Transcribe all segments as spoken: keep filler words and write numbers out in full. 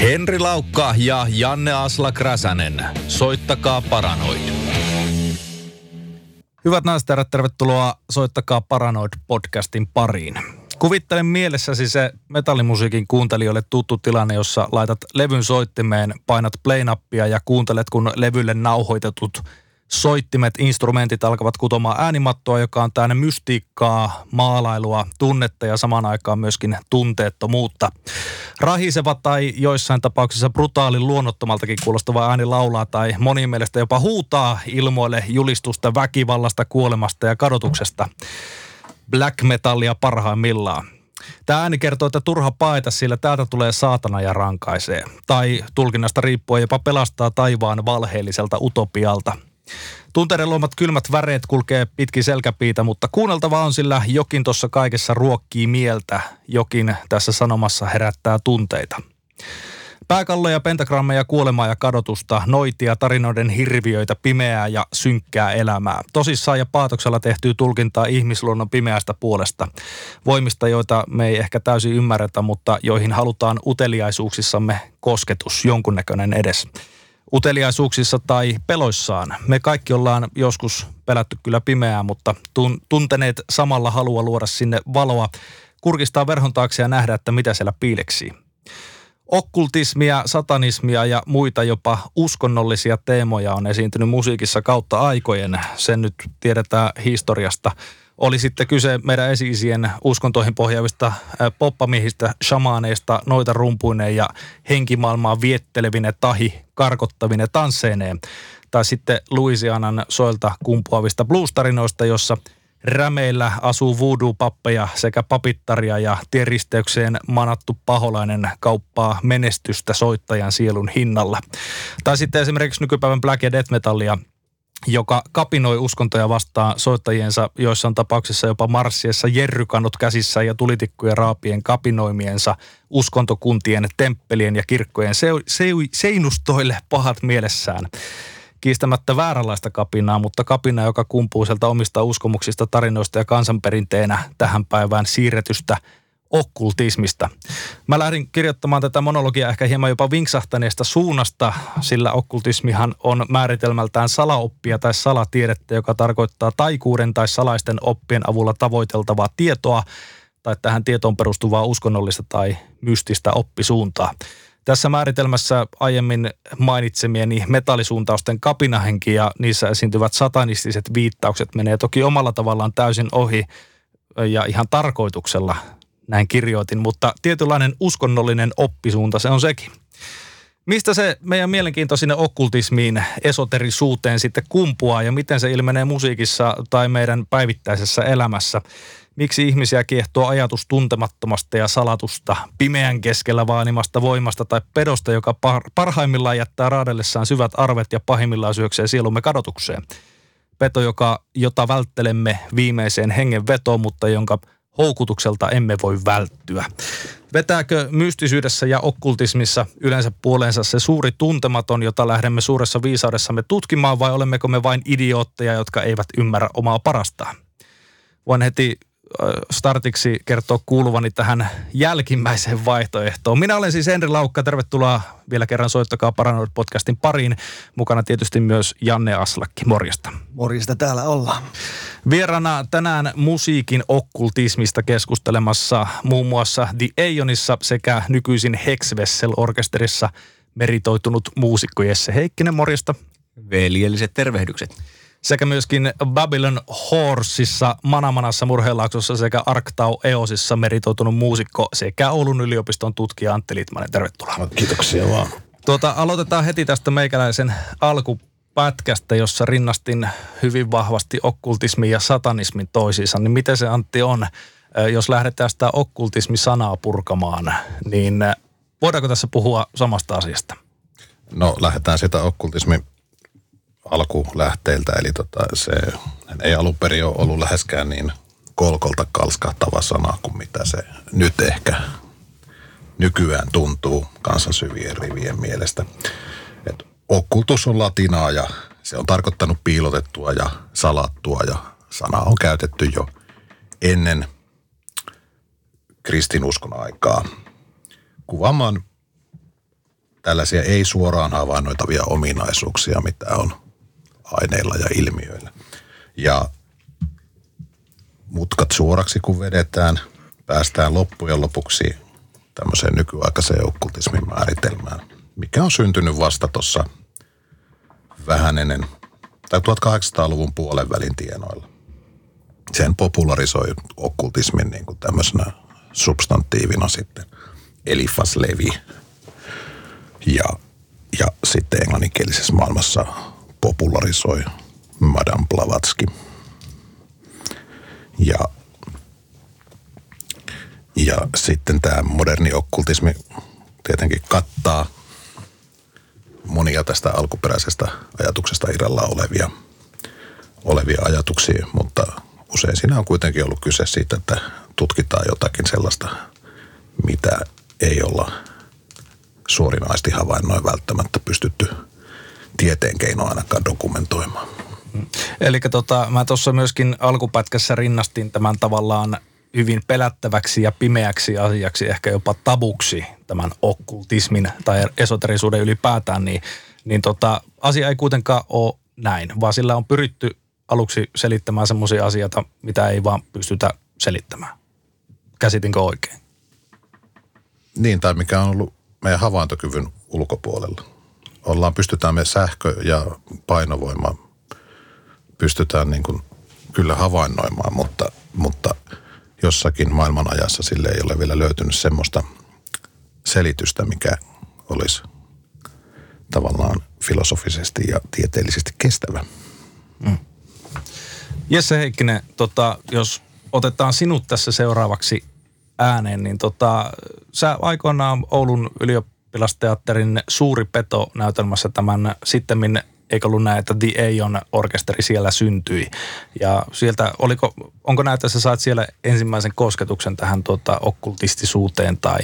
Henri Laukka ja Janne Asla Krasanen, soittakaa Paranoid. Hyvät naiset ja herrat, tervetuloa Soittakaa Paranoid-podcastin pariin. Kuvittelen mielessäsi se metallimusiikin kuuntelijoille tuttu tilanne, jossa laitat levyn soittimeen, painat play-nappia ja kuuntelet, kun levylle nauhoitetut soittimet, instrumentit alkavat kutomaan äänimattoa, joka on täynnä mystiikkaa, maalailua, tunnetta ja samaan aikaan myöskin tunteettomuutta. Rahiseva tai joissain tapauksissa brutaalin luonnottomaltakin kuulostava ääni laulaa tai moni mielestä jopa huutaa ilmoille julistusta väkivallasta, kuolemasta ja kadotuksesta. Black metallia parhaimmillaan. Tämä ääni kertoo, että turha paeta, sillä täältä tulee saatana ja rankaisee. Tai tulkinnasta riippuen jopa pelastaa taivaan valheelliselta utopialta. Tunteiden luomat kylmät väreet kulkee pitkin selkäpiitä, mutta kuunneltava on, sillä jokin tuossa kaikessa ruokkii mieltä, jokin tässä sanomassa herättää tunteita. Pääkalloja, pentagrammeja, kuolemaa ja kadotusta, noitia, tarinoiden hirviöitä, pimeää ja synkkää elämää. Tosissaan ja paatoksella tehtyä tulkintaa ihmisluonnon pimeästä puolesta. Voimista, joita me ei ehkä täysin ymmärretä, mutta joihin halutaan uteliaisuuksissamme kosketus, jonkunnäköinen edes. Uteliaisuuksissa tai peloissaan. Me kaikki ollaan joskus pelätty kyllä pimeää, mutta tun- tunteneet samalla halua luoda sinne valoa, kurkistaa verhon taakse ja nähdä, että mitä siellä piileksii. Okkultismia, satanismia ja muita jopa uskonnollisia teemoja on esiintynyt musiikissa kautta aikojen. Sen nyt tiedetään historiasta. Oli sitten kyse meidän esi-isien uskontoihin pohjaavista poppamiehistä, shamaaneista, noita rumpuineen ja henkimaailmaa viettelevine tahi karkottavine tansseineen. Tai sitten Louisianan soilta kumpuavista blues-tarinoista, jossa rämeillä asuu voodoo-pappeja sekä papittaria ja tieristeykseen manattu paholainen kauppaa menestystä soittajan sielun hinnalla. Tai sitten esimerkiksi nykypäivän black ja death metallia, joka kapinoi uskontoja vastaan soittajiensa, joissain tapauksissa jopa marssiessa jerrykannut käsissä ja tulitikkuja raapien kapinoimiensa uskontokuntien, temppelien ja kirkkojen seinustoille pahat mielessään. Kiistämättä vääränlaista kapinaa, mutta kapina, joka kumpuu sieltä omista uskomuksista, tarinoista ja kansanperinteenä tähän päivään siirretystä okkultismista. Mä lähdin kirjoittamaan tätä monologia ehkä hieman jopa vinksahtaneesta suunnasta, sillä okkultismihan on määritelmältään salaoppia tai salatiedettä, joka tarkoittaa taikuuden tai salaisten oppien avulla tavoiteltavaa tietoa tai tähän tietoon perustuvaa uskonnollista tai mystistä oppisuuntaa. Tässä määritelmässä aiemmin mainitsemieni metallisuuntausten kapinahenki ja niissä esiintyvät satanistiset viittaukset menee toki omalla tavallaan täysin ohi ja ihan tarkoituksella, näin kirjoitin, mutta tietynlainen uskonnollinen oppisuunta se on sekin. Mistä se meidän mielenkiinto sinne okkultismiin, esoterisuuteen sitten kumpuaa ja miten se ilmenee musiikissa tai meidän päivittäisessä elämässä? Miksi ihmisiä kiehtoo ajatus tuntemattomasta ja salatusta, pimeän keskellä vaanimasta voimasta tai pedosta, joka par- parhaimmillaan jättää raadellessaan syvät arvet ja pahimmillaan syöksee sielumme kadotukseen? Peto, joka, jota välttelemme viimeiseen hengenvetoon, mutta jonka houkutukselta emme voi välttyä. Vetääkö mystisyydessä ja okkultismissa yleensä puoleensa se suuri tuntematon, jota lähdemme suuressa viisaudessamme tutkimaan, vai olemmeko me vain idiootteja, jotka eivät ymmärrä omaa parastaan? Voin heti startiksi kertoa kuuluvani tähän jälkimmäiseen vaihtoehtoon. Minä olen siis Henri Laukka. Tervetuloa vielä kerran Soittakaa Paranoid-podcastin pariin. Mukana tietysti myös Janne Aslakki. Morjesta. Morjesta, täällä ollaan. Vierana tänään musiikin okkultismista keskustelemassa muun muassa The Aeonissa sekä nykyisin Hexvessel-orkesterissa meritoitunut muusikko Jesse Heikkinen. Morjesta. Veljelliset tervehdykset. Sekä myöskin Babylon Horsessa, Manamanassa, Murheenlaaksossa sekä Arktau Eosissa meritoitunut muusikko sekä Oulun yliopiston tutkija Antti Litmanen. Tervetuloa. No, kiitoksia vaan. Tuota, aloitetaan heti tästä meikäläisen alkupätkästä, jossa rinnastin hyvin vahvasti okkultismin ja satanismin toisiinsa. Niin miten se, Antti, on, jos lähdetään sitä okkultismisanaa purkamaan, niin voidaanko tässä puhua samasta asiasta? No, lähdetään sitä okkultismin alkulähteiltä, eli tota, se ei alun perin ole ollut läheskään niin kolkolta kalskahtava sana kuin mitä se nyt ehkä nykyään tuntuu kansan syvien rivien mielestä. Et okkultus on latinaa ja se on tarkoittanut piilotettua ja salattua ja sanaa on käytetty jo ennen kristinuskon aikaa kuvaamaan tällaisia ei-suoraan havainnoitavia ominaisuuksia, mitä on aineilla ja ilmiöillä. Ja mutkat suoraksi kun vedetään, päästään loppujen lopuksi tämmöiseen nykyaikaiseen okkultismin määritelmään, mikä on syntynyt vasta tuossa vähän ennen, tai tuhatkahdeksansataaluvun puolen välin tienoilla. Sen popularisoi okkultismin niin kuin tämmöisenä substantiivina sitten Éliphas Lévi. Ja, ja sitten englanninkielisessä maailmassa popularisoi Madame Blavatsky. Ja, ja sitten tämä moderni okkultismi tietenkin kattaa monia tästä alkuperäisestä ajatuksesta irralla olevia, olevia ajatuksia, mutta usein siinä on kuitenkin ollut kyse siitä, että tutkitaan jotakin sellaista, mitä ei olla suorinaisesti havainnoin välttämättä pystytty tieteen keinoa ainakaan dokumentoimaan. Eli tota, mä tuossa myöskin alkupätkässä rinnastin tämän tavallaan hyvin pelättäväksi ja pimeäksi asiaksi, ehkä jopa tabuksi tämän okkultismin tai esoterisuuden ylipäätään, niin, niin tota, asia ei kuitenkaan ole näin, vaan sillä on pyritty aluksi selittämään semmoisia asioita, mitä ei vaan pystytä selittämään. Käsitinkö oikein? Niin, tai mikä on ollut meidän havaintokyvyn ulkopuolella. Ollaan, pystytään me sähkö ja painovoima, pystytään niin kuin kyllä havainnoimaan, mutta, mutta jossakin maailmanajassa sille ei ole vielä löytynyt semmoista selitystä, mikä olisi tavallaan filosofisesti ja tieteellisesti kestävä. Mm. Jesse Heikkinen, tota, jos otetaan sinut tässä seuraavaksi ääneen, niin tota, sä aikoinaan Oulun ylioppilasteatterin suuri peto -näytelmässä tämän sittemmin, eikö ollut näin, että The Aeon -orkesteri siellä syntyi. Ja sieltä, oliko, onko näin, että sä saat siellä ensimmäisen kosketuksen tähän tuota, okkultistisuuteen tai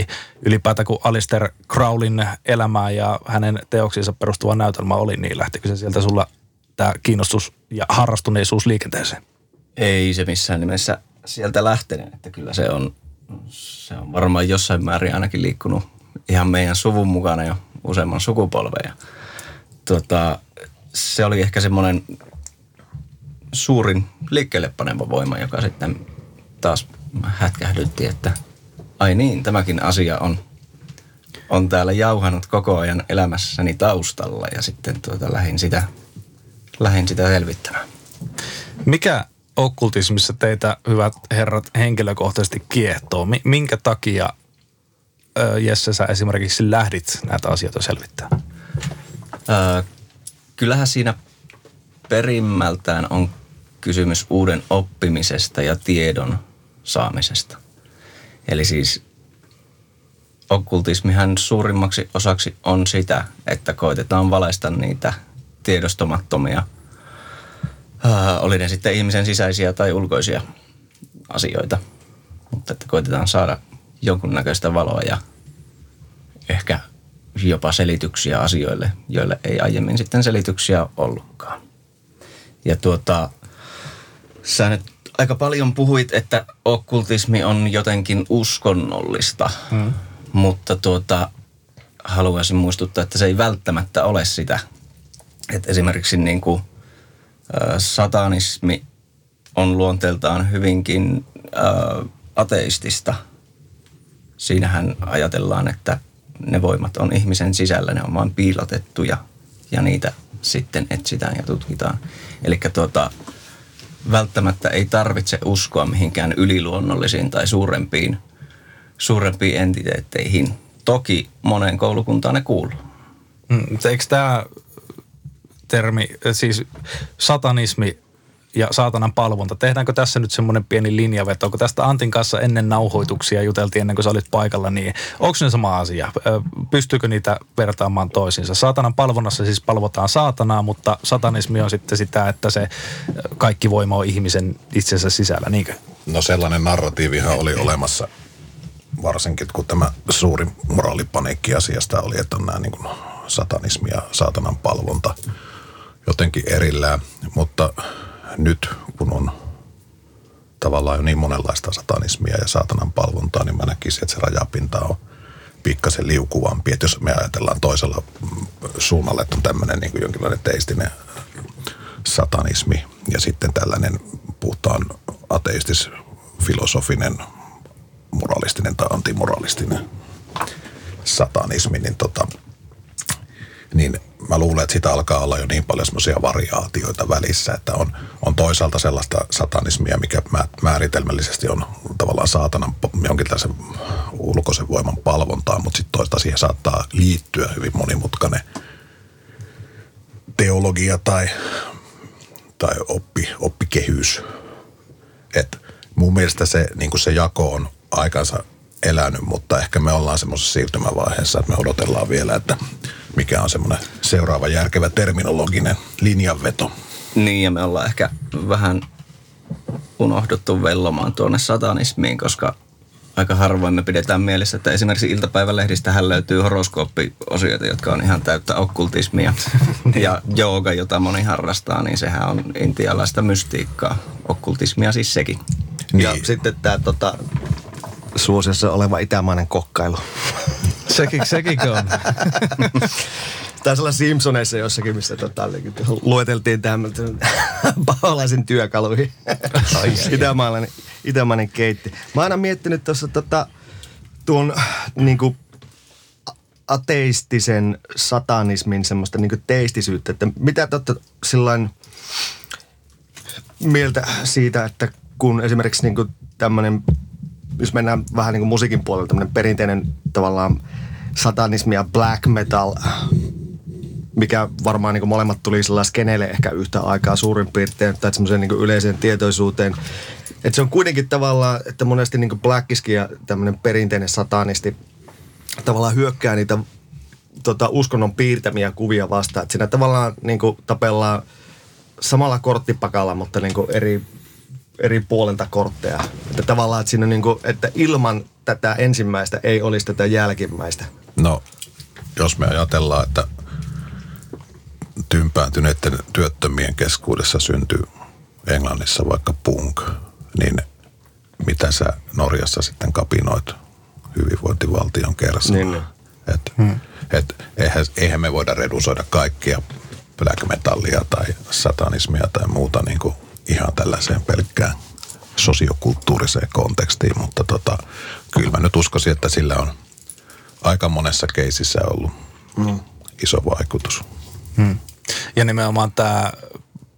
ylipäätään kun Aleister Crowleyn elämää ja hänen teoksiinsa perustuva näytelmä oli, niin lähtikö se sieltä sulla tämä kiinnostus ja harrastuneisuus liikenteeseen? Ei se missään nimessä sieltä lähtenyt, että kyllä se on, se on varmaan jossain määrin ainakin liikkunut ihan meidän suvun mukana jo useamman sukupolven. Tota, se oli ehkä semmoinen suurin liikkeelle paneva voima, joka sitten taas hätkähdytti, että ai niin, tämäkin asia on, on täällä jauhanut koko ajan elämässäni taustalla ja sitten tuota, lähdin sitä, lähdin sitä selvittämään. Mikä okkultismissa teitä, hyvät herrat, henkilökohtaisesti kiehtoo? Minkä takia, Jesse, sä esimerkiksi lähdit näitä asioita selvittämään? Öö, kyllähän siinä perimmältään on kysymys uuden oppimisesta ja tiedon saamisesta. Eli siis okkultismihan suurimmaksi osaksi on sitä, että koitetaan valaista niitä tiedostamattomia, öö, oli ne sitten ihmisen sisäisiä tai ulkoisia asioita, mutta että koitetaan saada jonkunnäköistä valoa ja ehkä jopa selityksiä asioille, joille ei aiemmin sitten selityksiä ollutkaan. Ja tuota, sä nyt aika paljon puhuit, että okkultismi on jotenkin uskonnollista, mm. mutta tuota, haluaisin muistuttaa, että se ei välttämättä ole sitä. Että esimerkiksi niin kuin satanismi on luonteeltaan hyvinkin äh, ateistista. Siinähän ajatellaan, että ne voimat on ihmisen sisällä, ne on vain piilotettuja ja niitä sitten etsitään ja tutkitaan. Eli tuota, välttämättä ei tarvitse uskoa mihinkään yliluonnollisiin tai suurempiin, suurempiin entiteetteihin. Toki moneen koulukuntaan ne kuuluu. Mm, eikö tämä termi, siis satanismi ja saatanan palvonta, tehdäänkö tässä nyt semmoinen pieni linjaveto, kun tästä Antin kanssa ennen nauhoituksia juteltiin, ennen kuin sä olit paikalla, niin onko ne sama asia? Pystyykö niitä vertaamaan toisiinsa? Saatanan palvonnassa siis palvotaan saatanaa, mutta satanismi on sitten sitä, että se kaikki voima on ihmisen itsensä sisällä, niinkö? No sellainen narratiivihan oli olemassa, varsinkin kun tämä suuri moraalipaniikki asiasta oli, että on nämä niin kuin satanismi ja saatanan palvonta jotenkin erillään, mutta nyt, kun on tavallaan jo niin monenlaista satanismia ja saatanan palvontaa, niin mä näkisin, että se rajapinta on pikkasen liukuvampi, että jos me ajatellaan toisella suunnalla, että on tämmöinen niin kuin jonkinlainen teistinen satanismi ja sitten tällainen puhutaan ateistis-filosofinen, moralistinen tai antimoralistinen satanismi, niin, tota, niin mä luulen, että sitä alkaa olla jo niin paljon semmoisia variaatioita välissä, että on, on toisaalta sellaista satanismia, mikä määritelmällisesti on tavallaan saatanan jonkin tällaisen ulkoisen voiman palvontaa, mutta sitten toista siihen saattaa liittyä hyvin monimutkainen teologia tai, tai oppi, oppikehys. Et mun mielestä se, niin kun se jako on aikansa elänyt, mutta ehkä me ollaan semmoisessa siirtymävaiheessa, että me odotellaan vielä, että mikä on semmoinen seuraava järkevä terminologinen linjanveto. Niin, ja me ollaan ehkä vähän unohduttu vellomaan tuonne satanismiin, koska aika harvoin me pidetään mielessä, että esimerkiksi iltapäivälehdistähän löytyy horoskooppi-osioita, jotka on ihan täyttä okkultismia. Ja jooga, jota moni harrastaa, niin sehän on intialaista mystiikkaa. Okkultismia siis sekin. Niin. Ja sitten tämä tota, suosiossa oleva itämainen kokkailu. Sekin, sekin on. Taisi olla Simpsoneissa jossakin, missä tota, lueteltiin tähän paholaisen työkaluihin. Itämaalainen. Itämainen keitti. Mä oon aina miettinyt tuossa tota, tuon niinku ateistisen satanismin semmoista niinku teistisyyttä, että mitä te olette sillain mieltä siitä, että kun esimerkiksi niinku tämmönen, jos mennään vähän niinku musiikin puolella, tämmönen perinteinen tavallaan satanismi ja black metal, mikä varmaan niinku molemmat tuli sillä skeneelle ehkä yhtä aikaa suurin piirtein, tai semmoiseen niinku yleiseen tietoisuuteen. Et se on kuitenkin tavallaan, että monesti niinku blackiskin ja tämmöinen perinteinen satanisti tavallaan hyökkää niitä tota, uskonnon piirtämiä kuvia vastaan. Et siinä tavallaan niinku tapellaan samalla korttipakalla, mutta niinku eri, eri puolenta kortteja. Että tavallaan, että, siinä niinku, että ilman tätä ensimmäistä ei olisi tätä jälkimmäistä. No, jos me ajatellaan, että tympääntyneiden työttömien keskuudessa syntyy Englannissa vaikka punk, niin mitä sä Norjassa sitten kapinoit hyvinvointivaltion kersana? Niin. Että hmm. et, eihän, eihän me voida redusoida kaikkia black metallia tai satanismia tai muuta niin kuin ihan tällaiseen pelkkään sosiokulttuuriseen kontekstiin, mutta tota, kyllä mä nyt uskoisin, että sillä on aika monessa keisissä ollut hmm. iso vaikutus. Hmm. Ja nimenomaan tämä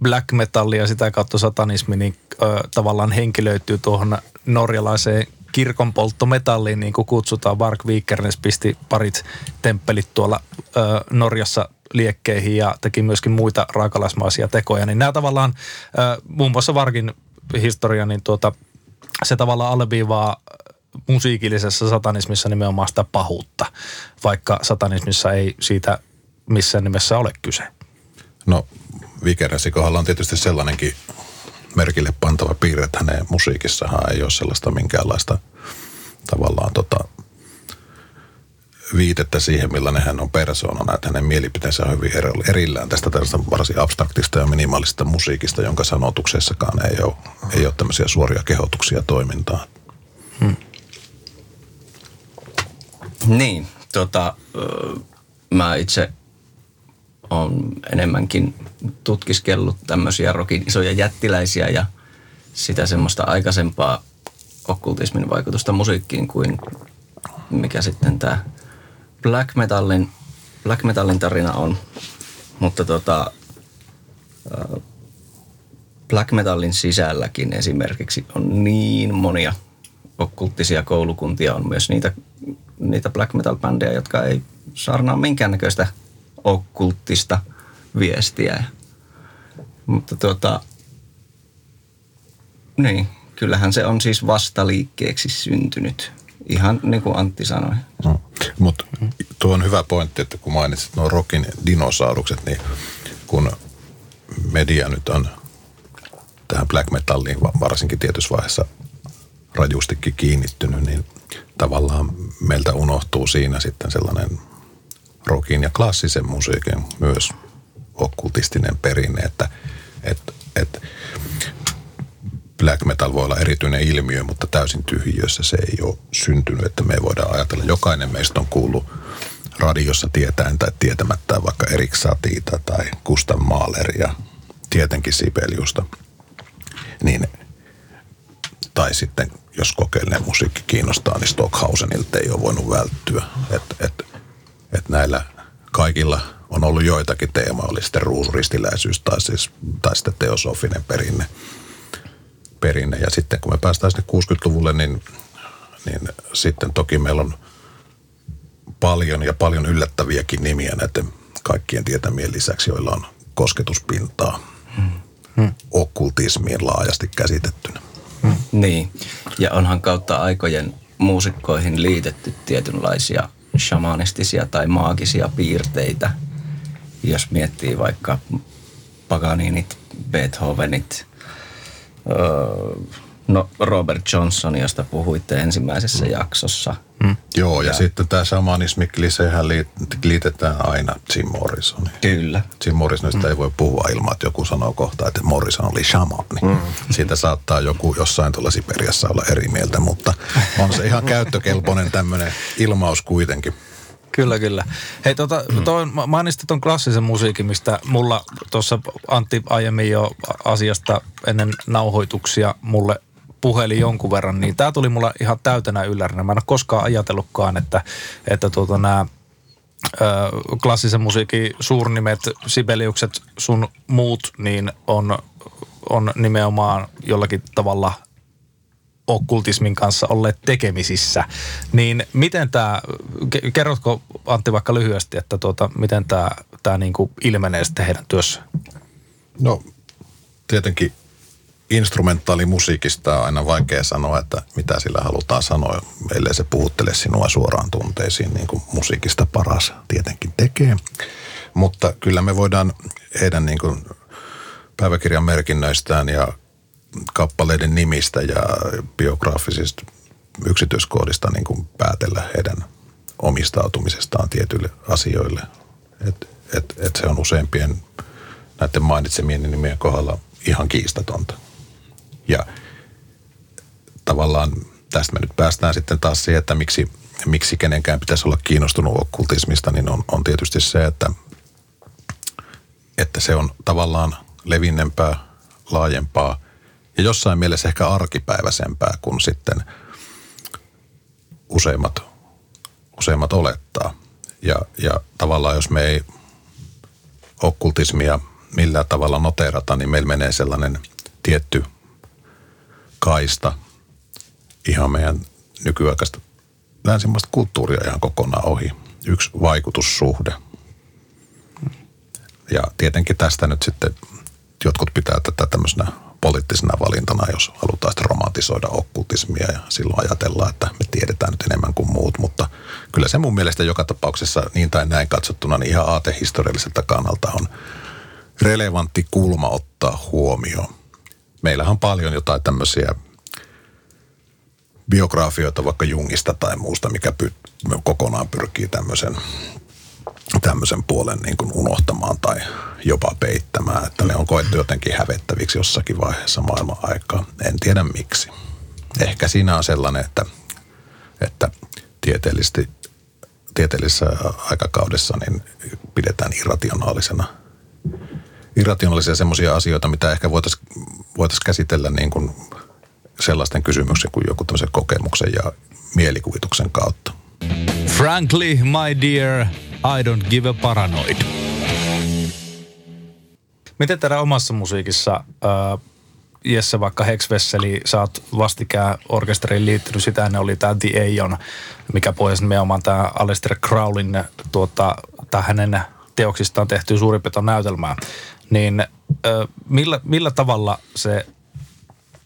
black metal ja sitä kautta satanismi, niin ö, tavallaan henkilöityy tuohon norjalaiseen kirkonpolttometalliin, niin kuin kutsutaan. Varg Vikernes pisti parit temppelit tuolla ö, Norjassa liekkeihin ja teki myöskin muita raakalaismaisia tekoja. Niin nämä tavallaan, ö, muun muassa Vargin historia, niin tuota, se tavallaan alleviivaa musiikillisessa satanismissa nimenomaan sitä pahuutta, vaikka satanismissa ei siitä missään nimessä ole kyse. No, Vikernesin kohdalla on tietysti sellainenkin merkille pantava piirre, että hänen musiikissahan ei ole sellaista minkäänlaista tavallaan tota, viitettä siihen, millainen hän on persoonana, että hänen mielipiteensä on hyvin erillään tästä tällaista varsin abstraktista ja minimaalista musiikista, jonka sanotuksessakaan ei ole, ei ole tämmöisiä suoria kehotuksia toimintaan. Hmm. Niin, tota, mä itse on enemmänkin tutkiskellut tämmöisiä rockin isoja jättiläisiä ja sitä semmoista aikaisempaa okkultismin vaikutusta musiikkiin kuin mikä sitten tämä black metallin, black metallin tarina on. Mutta tota, black metallin sisälläkin esimerkiksi on niin monia okkulttisia koulukuntia, on myös niitä, niitä black metal-bändejä, jotka ei saarnaa minkäännäköistä okkulttista viestiä. Mutta tuota, niin, kyllähän se on siis vastaliikkeeksi syntynyt, ihan niin kuin Antti sanoi. Mm. Mutta tuo on hyvä pointti, että kun mainitsit nuo rockin dinosaurukset, niin kun media nyt on tähän black metalliin varsinkin tietyssä vaiheessa rajustikin kiinnittynyt, niin tavallaan meiltä unohtuu siinä sitten sellainen rockin ja klassisen musiikin myös okkultistinen perinne, että et, et black metal voi olla erityinen ilmiö, mutta täysin tyhjiössä se ei ole syntynyt, että me voidaan ajatella. Jokainen meistä on kuullut radiossa tietäen tai tietämättä vaikka Erik Satieta tai Gustav Mahleria, tietenkin Sibeliusta. Niin, tai sitten, jos kokeellinen musiikki kiinnostaa, niin Stockhausenilta ei ole voinut välttyä. Että et, et näillä kaikilla on ollut joitakin teemoja, oli sitten ruusuristiläisyys tai, siis, tai sitten teosofinen perinne. perinne. Ja sitten kun me päästään sinne kuusikymmentäluvulle, niin, niin sitten toki meillä on paljon ja paljon yllättäviäkin nimiä näiden kaikkien tietämien lisäksi, joilla on kosketuspintaa hmm. okkultismiin laajasti käsitettynä. Hmm. Niin, ja onhan kautta aikojen muusikkoihin liitetty tietynlaisia shamanistisia tai maagisia piirteitä. Jos miettii vaikka Paganiinit, Beethovenit, no Robert Johnson, josta puhuitte ensimmäisessä mm. jaksossa. Mm. Joo, ja, ja sitten tämä shamanismi-klisehän liitetään aina Jim Morrisoniin. Kyllä. Jim Morrisonista mm. ei voi puhua ilman, että joku sanoo kohta, että Morrison oli shamani. Mm. Siitä saattaa joku jossain tuolla Siperiassa olla eri mieltä, mutta on se ihan käyttökelpoinen tämmöinen ilmaus kuitenkin. Kyllä, kyllä. Hei, tuota, toi, mä mainitsin tuon klassisen musiikin, mistä mulla tuossa Antti aiemmin jo asiasta ennen nauhoituksia mulle puhelin jonkun verran, niin tää tuli mulla ihan täytänä yllärinä. Mä en ole koskaan ajatellutkaan, että, että tuota nämä klassisen musiikin suurnimet, Sibeliukset, sun muut, niin on, on nimenomaan jollakin tavalla okkultismin kanssa olleet tekemisissä. Niin miten tämä, kerrotko Antti vaikka lyhyesti, että tuota, miten tämä, tämä niin kuin ilmenee sitten heidän työssään? No tietenkin instrumentaalimusiikista on aina vaikea sanoa, että mitä sillä halutaan sanoa, ellei se puhuttele sinua suoraan tunteisiin, niin kuin musiikista paras tietenkin tekee. Mutta kyllä me voidaan heidän niin kuin päiväkirjan merkinnöistään ja kappaleiden nimistä ja biograafisista yksityiskohdista niin kuin päätellä heidän omistautumisestaan tietyille asioille. Et, et, et se on useimpien näiden mainitsemien nimien kohdalla ihan kiistatonta. Ja tavallaan tästä me nyt päästään sitten taas siihen, että miksi, miksi kenenkään pitäisi olla kiinnostunut okkultismista, niin on, on tietysti se, että, että se on tavallaan levinnempää, laajempaa ja jossain mielessä ehkä arkipäiväisempää kuin sitten useimmat, useimmat olettaa. Ja, ja tavallaan jos me ei okkultismia millään tavalla noteerata, niin meillä menee sellainen tietty kaista ihan meidän nykyaikaista länsimaista kulttuuria ihan kokonaan ohi. Yksi vaikutussuhde. Ja tietenkin tästä nyt sitten jotkut pitää tätä tämmöisenä poliittisena valintana, jos halutaan sitten romantisoida okkultismia ja silloin ajatellaan, että me tiedetään nyt enemmän kuin muut, mutta kyllä se mun mielestä joka tapauksessa niin tai näin katsottuna niin ihan aatehistorialliselta kannalta on relevantti kulma ottaa huomioon. Meillähän on paljon jotain tämmöisiä biografioita vaikka Jungista tai muusta, mikä py- kokonaan pyrkii tämmöisen, tämmöisen puolen niin kuin unohtamaan tai jopa peittämään, että ne on koettu jotenkin hävettäviksi jossakin vaiheessa maailman aikaa. En tiedä miksi. Ehkä siinä on sellainen, että, että tieteellisesti, tieteellisessä aikakaudessa niin pidetään irrationaalisena irrationaalisia semmoisia asioita, mitä ehkä voitaisiin voitais käsitellä niin kuin sellaisten kysymyksen kuin joku tämmöisen kokemuksen ja mielikuvituksen kautta. Frankly, my dear, I don't give a paranoid. Miten tehdään omassa musiikissa, äh, Jesse, vaikka Hexvesseli, sä oot vastikään orkesteriin liittynyt, sitä ennen oli tämä The Aeon, mikä pohjasi nimenomaan tämä Aleister Crowleyn, tuota, tai hänen teoksistaan tehtyä suurin piirtein näytelmää, niin ö, millä, millä tavalla se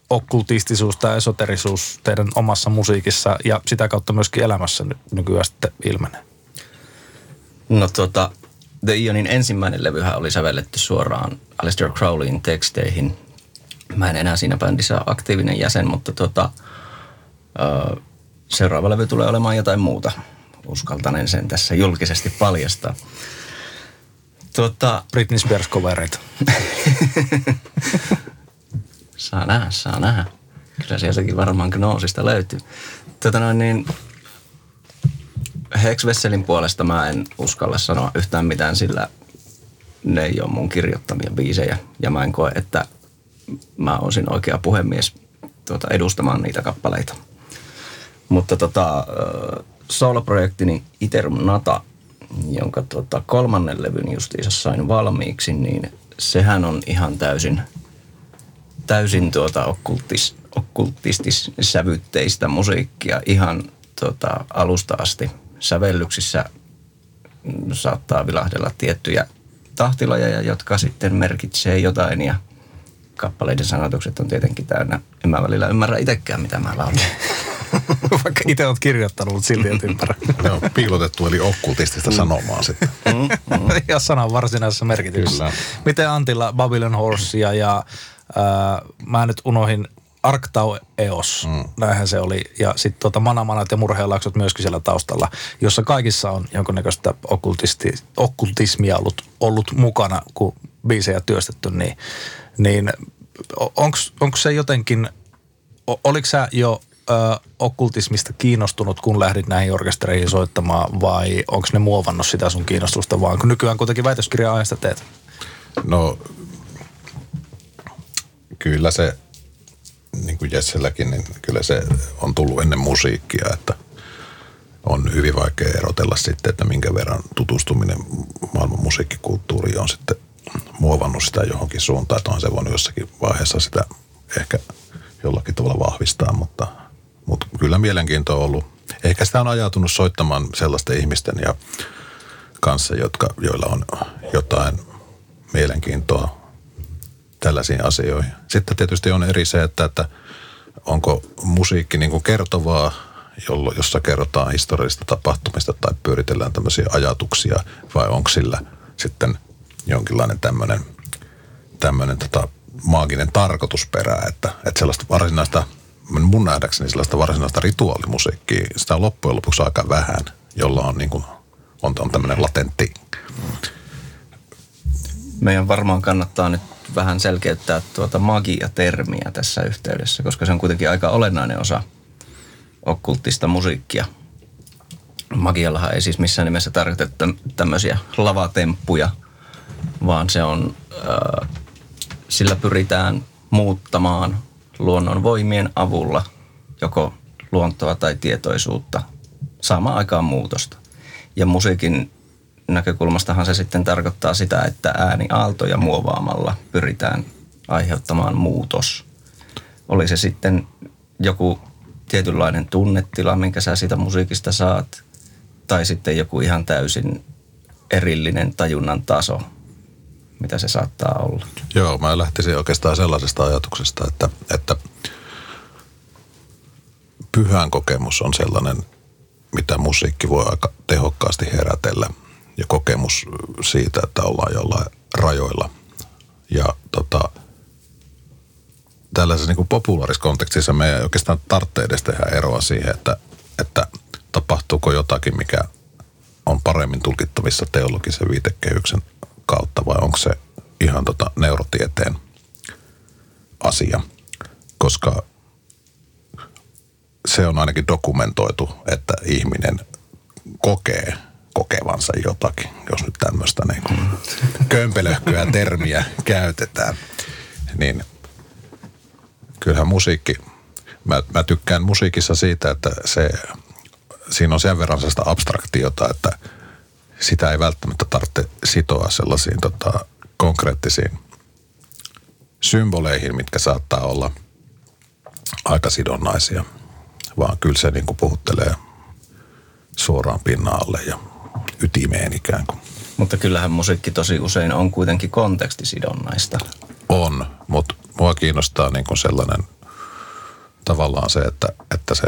okkultistisuus tai esoterisuus teidän omassa musiikissa ja sitä kautta myöskin elämässä ny- nykyään sitten ilmenee? No tota, The Aeonin ensimmäinen levyhän oli sävelletty suoraan Aleister Crowleyin teksteihin. Mä en enää siinä bändissä ole aktiivinen jäsen, mutta tota, ö, seuraava levy tulee olemaan jotain muuta. Uskaltanen sen tässä julkisesti paljastaa. Tuota, Britney Spears-kovereita. Saa nähdä, saa nähdä. Kyllä sieltäkin varmaan gnoosista löytyy. Tota noin niin... Hexvesselin puolesta mä en uskalla sanoa yhtään mitään, sillä ne ei ole mun kirjoittamia biisejä. Ja mä en koe, että mä olisin oikea puhemies tuota, edustamaan niitä kappaleita. Mutta tota, soloprojektini Iterum Nata, jonka tota kolmannen levyn justiinsa sain valmiiksi, niin sehän on ihan täysin, täysin tuota okkultis, okkultistissävytteistä musiikkia ihan tota alusta asti. Sävellyksissä saattaa vilahdella tiettyjä tahtilajeja, jotka sitten merkitsee jotain, ja kappaleiden sanotukset on tietenkin täynnä. En mä välillä ymmärrä itsekään, mitä mä laulan. Vaikka itse olet kirjoittanut, mutta silti et ymmärrä. Ne on piilotettu, eli okkultistista mm. sanomaa sitten. Mm, mm. Ja sanan varsinaisessa merkityksessä. Miten Antilla Babylon Horsea ja äh, mä nyt unohin Arktau Eos, mm. näinhän se oli. Ja sitten tuota Manamanat ja Murheenlaksot myöskin siellä taustalla, jossa kaikissa on jonkunnäköistä okkultismia ollut, ollut mukana, kun biisejä työstetty, niin, niin onko se jotenkin, oliko sä jo ö, okkultismista kiinnostunut, kun lähdit näihin orkestereihin soittamaan, vai onko ne muovannut sitä sun kiinnostusta, vaan kun nykyään kuitenkin väitöskirjaa aiheesta teet? No, kyllä se niin kuin Jesselläkin, niin kyllä se on tullut ennen musiikkia, että on hyvin vaikea erotella sitten, että minkä verran tutustuminen maailman musiikkikulttuuriin on sitten muovannut sitä johonkin suuntaan, että on se voinut jossakin vaiheessa sitä ehkä jollakin tavalla vahvistaa, mutta, mutta kyllä mielenkiinto on ollut. Ehkä sitä on ajautunut soittamaan sellaisten ihmisten ja kanssa, jotka, joilla on jotain mielenkiintoa tällaisiin asioihin. Sitten tietysti on eri se, että, että onko musiikki niin kuin kertovaa, jollo, jossa kerrotaan historiallisista tapahtumista tai pyöritellään tämmöisiä ajatuksia, vai onko sillä sitten jonkinlainen tämmöinen, tämmöinen tota maaginen tarkoitusperä, että, että sellaista varsinaista, mun nähdäkseni sellaista varsinaista rituaalimusiikkia, sitä on loppujen lopuksi aika vähän, jolla on, niin kuin, on, on tämmöinen latentti. Meidän varmaan kannattaa nyt vähän selkeyttää tuota magia-termiä tässä yhteydessä, koska se on kuitenkin aika olennainen osa okkulttista musiikkia. Magiallahan ei siis missään nimessä tarkoiteta tämmöisiä lavatemppuja, vaan se on, äh, sillä pyritään muuttamaan luonnon voimien avulla joko luontoa tai tietoisuutta, saamaan aikaan muutosta. Ja musiikin näkökulmastahan se sitten tarkoittaa sitä, että ääniaaltoja muovaamalla pyritään aiheuttamaan muutos. Oli se sitten joku tietynlainen tunnetila, minkä sä siitä musiikista saat, tai sitten joku ihan täysin erillinen tajunnan taso, mitä se saattaa olla. Joo, mä lähtisin oikeastaan sellaisesta ajatuksesta, että, että pyhän kokemus on sellainen, mitä musiikki voi aika tehokkaasti herätellä. Ja kokemus siitä, että ollaan jollain rajoilla. Ja tota, tällaisessa niin kuin populaarisessa kontekstissa me ei oikeastaan tarvitse edes tehdä eroa siihen, että, että tapahtuuko jotakin, mikä on paremmin tulkittavissa teologisen viitekehyksen kautta, vai onko se ihan tota neurotieteen asia. Koska se on ainakin dokumentoitu, että ihminen kokee kokevansa jotakin, jos nyt tämmöistä niin kuin kömpelöhköä termiä käytetään. Niin kyllähän musiikki, mä, mä tykkään musiikissa siitä, että se, siinä on sen verran sellaista abstraktiota, että sitä ei välttämättä tarvitse sitoa sellaisiin tota, konkreettisiin symboleihin, mitkä saattaa olla aika sidonnaisia, vaan kyllä se niin kuin puhuttelee suoraan pinnaalle ja ytimeen ikään kuin. Mutta kyllähän musiikki tosi usein on kuitenkin kontekstisidonnaista. On, mutta mua kiinnostaa niin kuin sellainen tavallaan se, että, että se,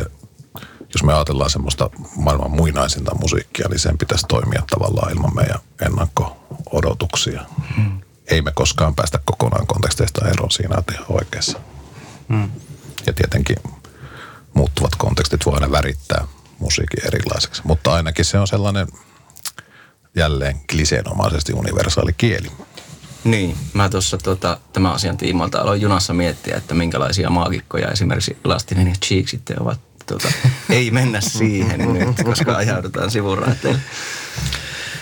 jos me ajatellaan semmoista maailman muinaisinta musiikkia, niin sen pitäisi toimia tavallaan ilman meidän ennakko-odotuksia. Hmm. Ei me koskaan päästä kokonaan konteksteista eroon, siinä on ihan oikeassa. Hmm. Ja tietenkin muuttuvat kontekstit voi aina värittää musiikin erilaiseksi, mutta ainakin se on sellainen jälleen kliseenomaisesti universaali kieli. Niin, mä tuossa tota, tämän asian tiimoilta aloin junassa miettiä, että minkälaisia maagikkoja esimerkiksi Lastinen ja Cheek sitten ovat. Tota, ei mennä siihen nyt, koska ajaudutaan sivuraiteille.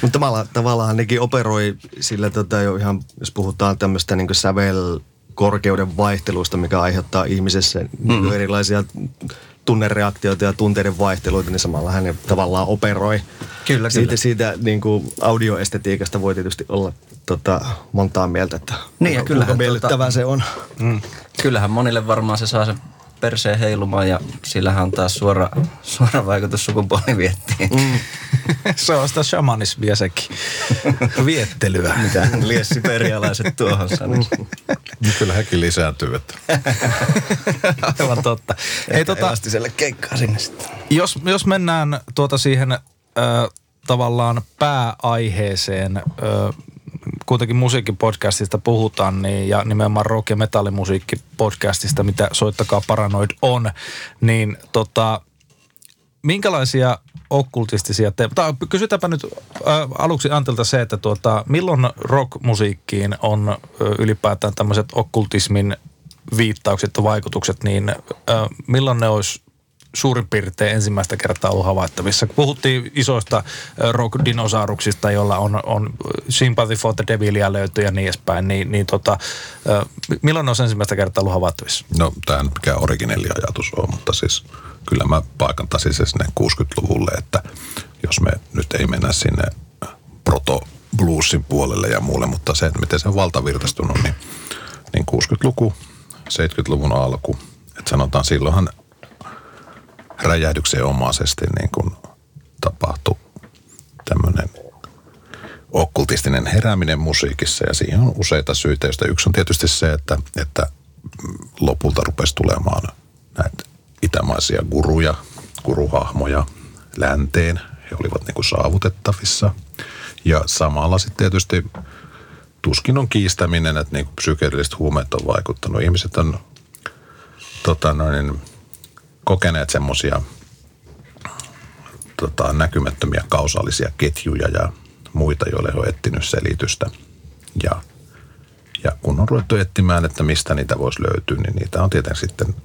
Mutta tavallaan, tavallaan nekin operoi sillä, tota, jo ihan, jos puhutaan tämmöistä niin kuin sävelkorkeuden vaihtelusta, mikä aiheuttaa ihmisessä mm. erilaisia tunnereaktioita ja tunteiden vaihteluita, niin samalla hän tavallaan operoi. Kyllä, siitä, kyllä. Siitä niin kuin audioestetiikasta voi tietysti olla tota, montaa mieltä, että niin, ja kyllähän, miellyttävää tota, se on. Mm. Kyllähän monille varmaan se saa se perseen heilumaan ja sillähän on taas suora, suora vaikutus sukupuoliviettiin. Mm. Se on sitä shamanismia sekin. Viettelyä. Mitä liessiperialaiset tuohon sanoivat. Kyllä hekin lisääntyy. Aivan totta. Ei, tota, elastiselle keikkaa sinne sitten. Jos, jos mennään tuota siihen äh, tavallaan pääaiheeseen, äh, kuitenkin musiikkipodcastista puhutaan, niin, ja nimenomaan rock- ja metallimusiikkipodcastista, mitä Soittakaa Paranoid on, niin tota, minkälaisia okkultistisia teemoja, kysytäänpä nyt ää, aluksi Antilta se, että tuota, milloin rockmusiikkiin on ä, ylipäätään tämmöiset okkultismin viittaukset ja vaikutukset, niin ä, milloin ne olisi suurin piirtein ensimmäistä kertaa ollut havaittavissa. Puhuttiin isoista rock-dinosauruksista, joilla on, on Sympathy for the Devilia löyty ja niin edespäin. Niin, niin tota, milloin ne olisi ensimmäistä kertaa ollut havaittavissa? No, tämä nyt mikään originelliajatus on, mutta siis kyllä mä paikantaisin se sinne kuusikymmentäluvulle, että jos me nyt ei mennä sinne proto-bluesin puolelle ja muulle, mutta se, että miten se on valtavirtaistunut, niin, niin kuusikymmentäluku, seitsemänkymmentäluvun alku, että sanotaan silloinhan räjähdyksen omaisesti niin kuin tapahtui tämmöinen okkultistinen herääminen musiikissa, ja siihen on useita syitä, joista yksi on tietysti se, että, että lopulta rupesi tulemaan näitä itämaisia guruja, guruhahmoja länteen. He olivat niin kuin saavutettavissa. Ja samalla sitten tietysti tuskin on kiistäminen, että niin kuin psykedelliset huumeet on vaikuttanut. Ihmiset on tota noin kokeneet semmoisia tota, näkymättömiä kausaalisia ketjuja ja muita, joille he on etsinyt selitystä. Ja, ja kun on ruvettu etsimään, että mistä niitä voisi löytyä, niin niitä on tietenkin sitten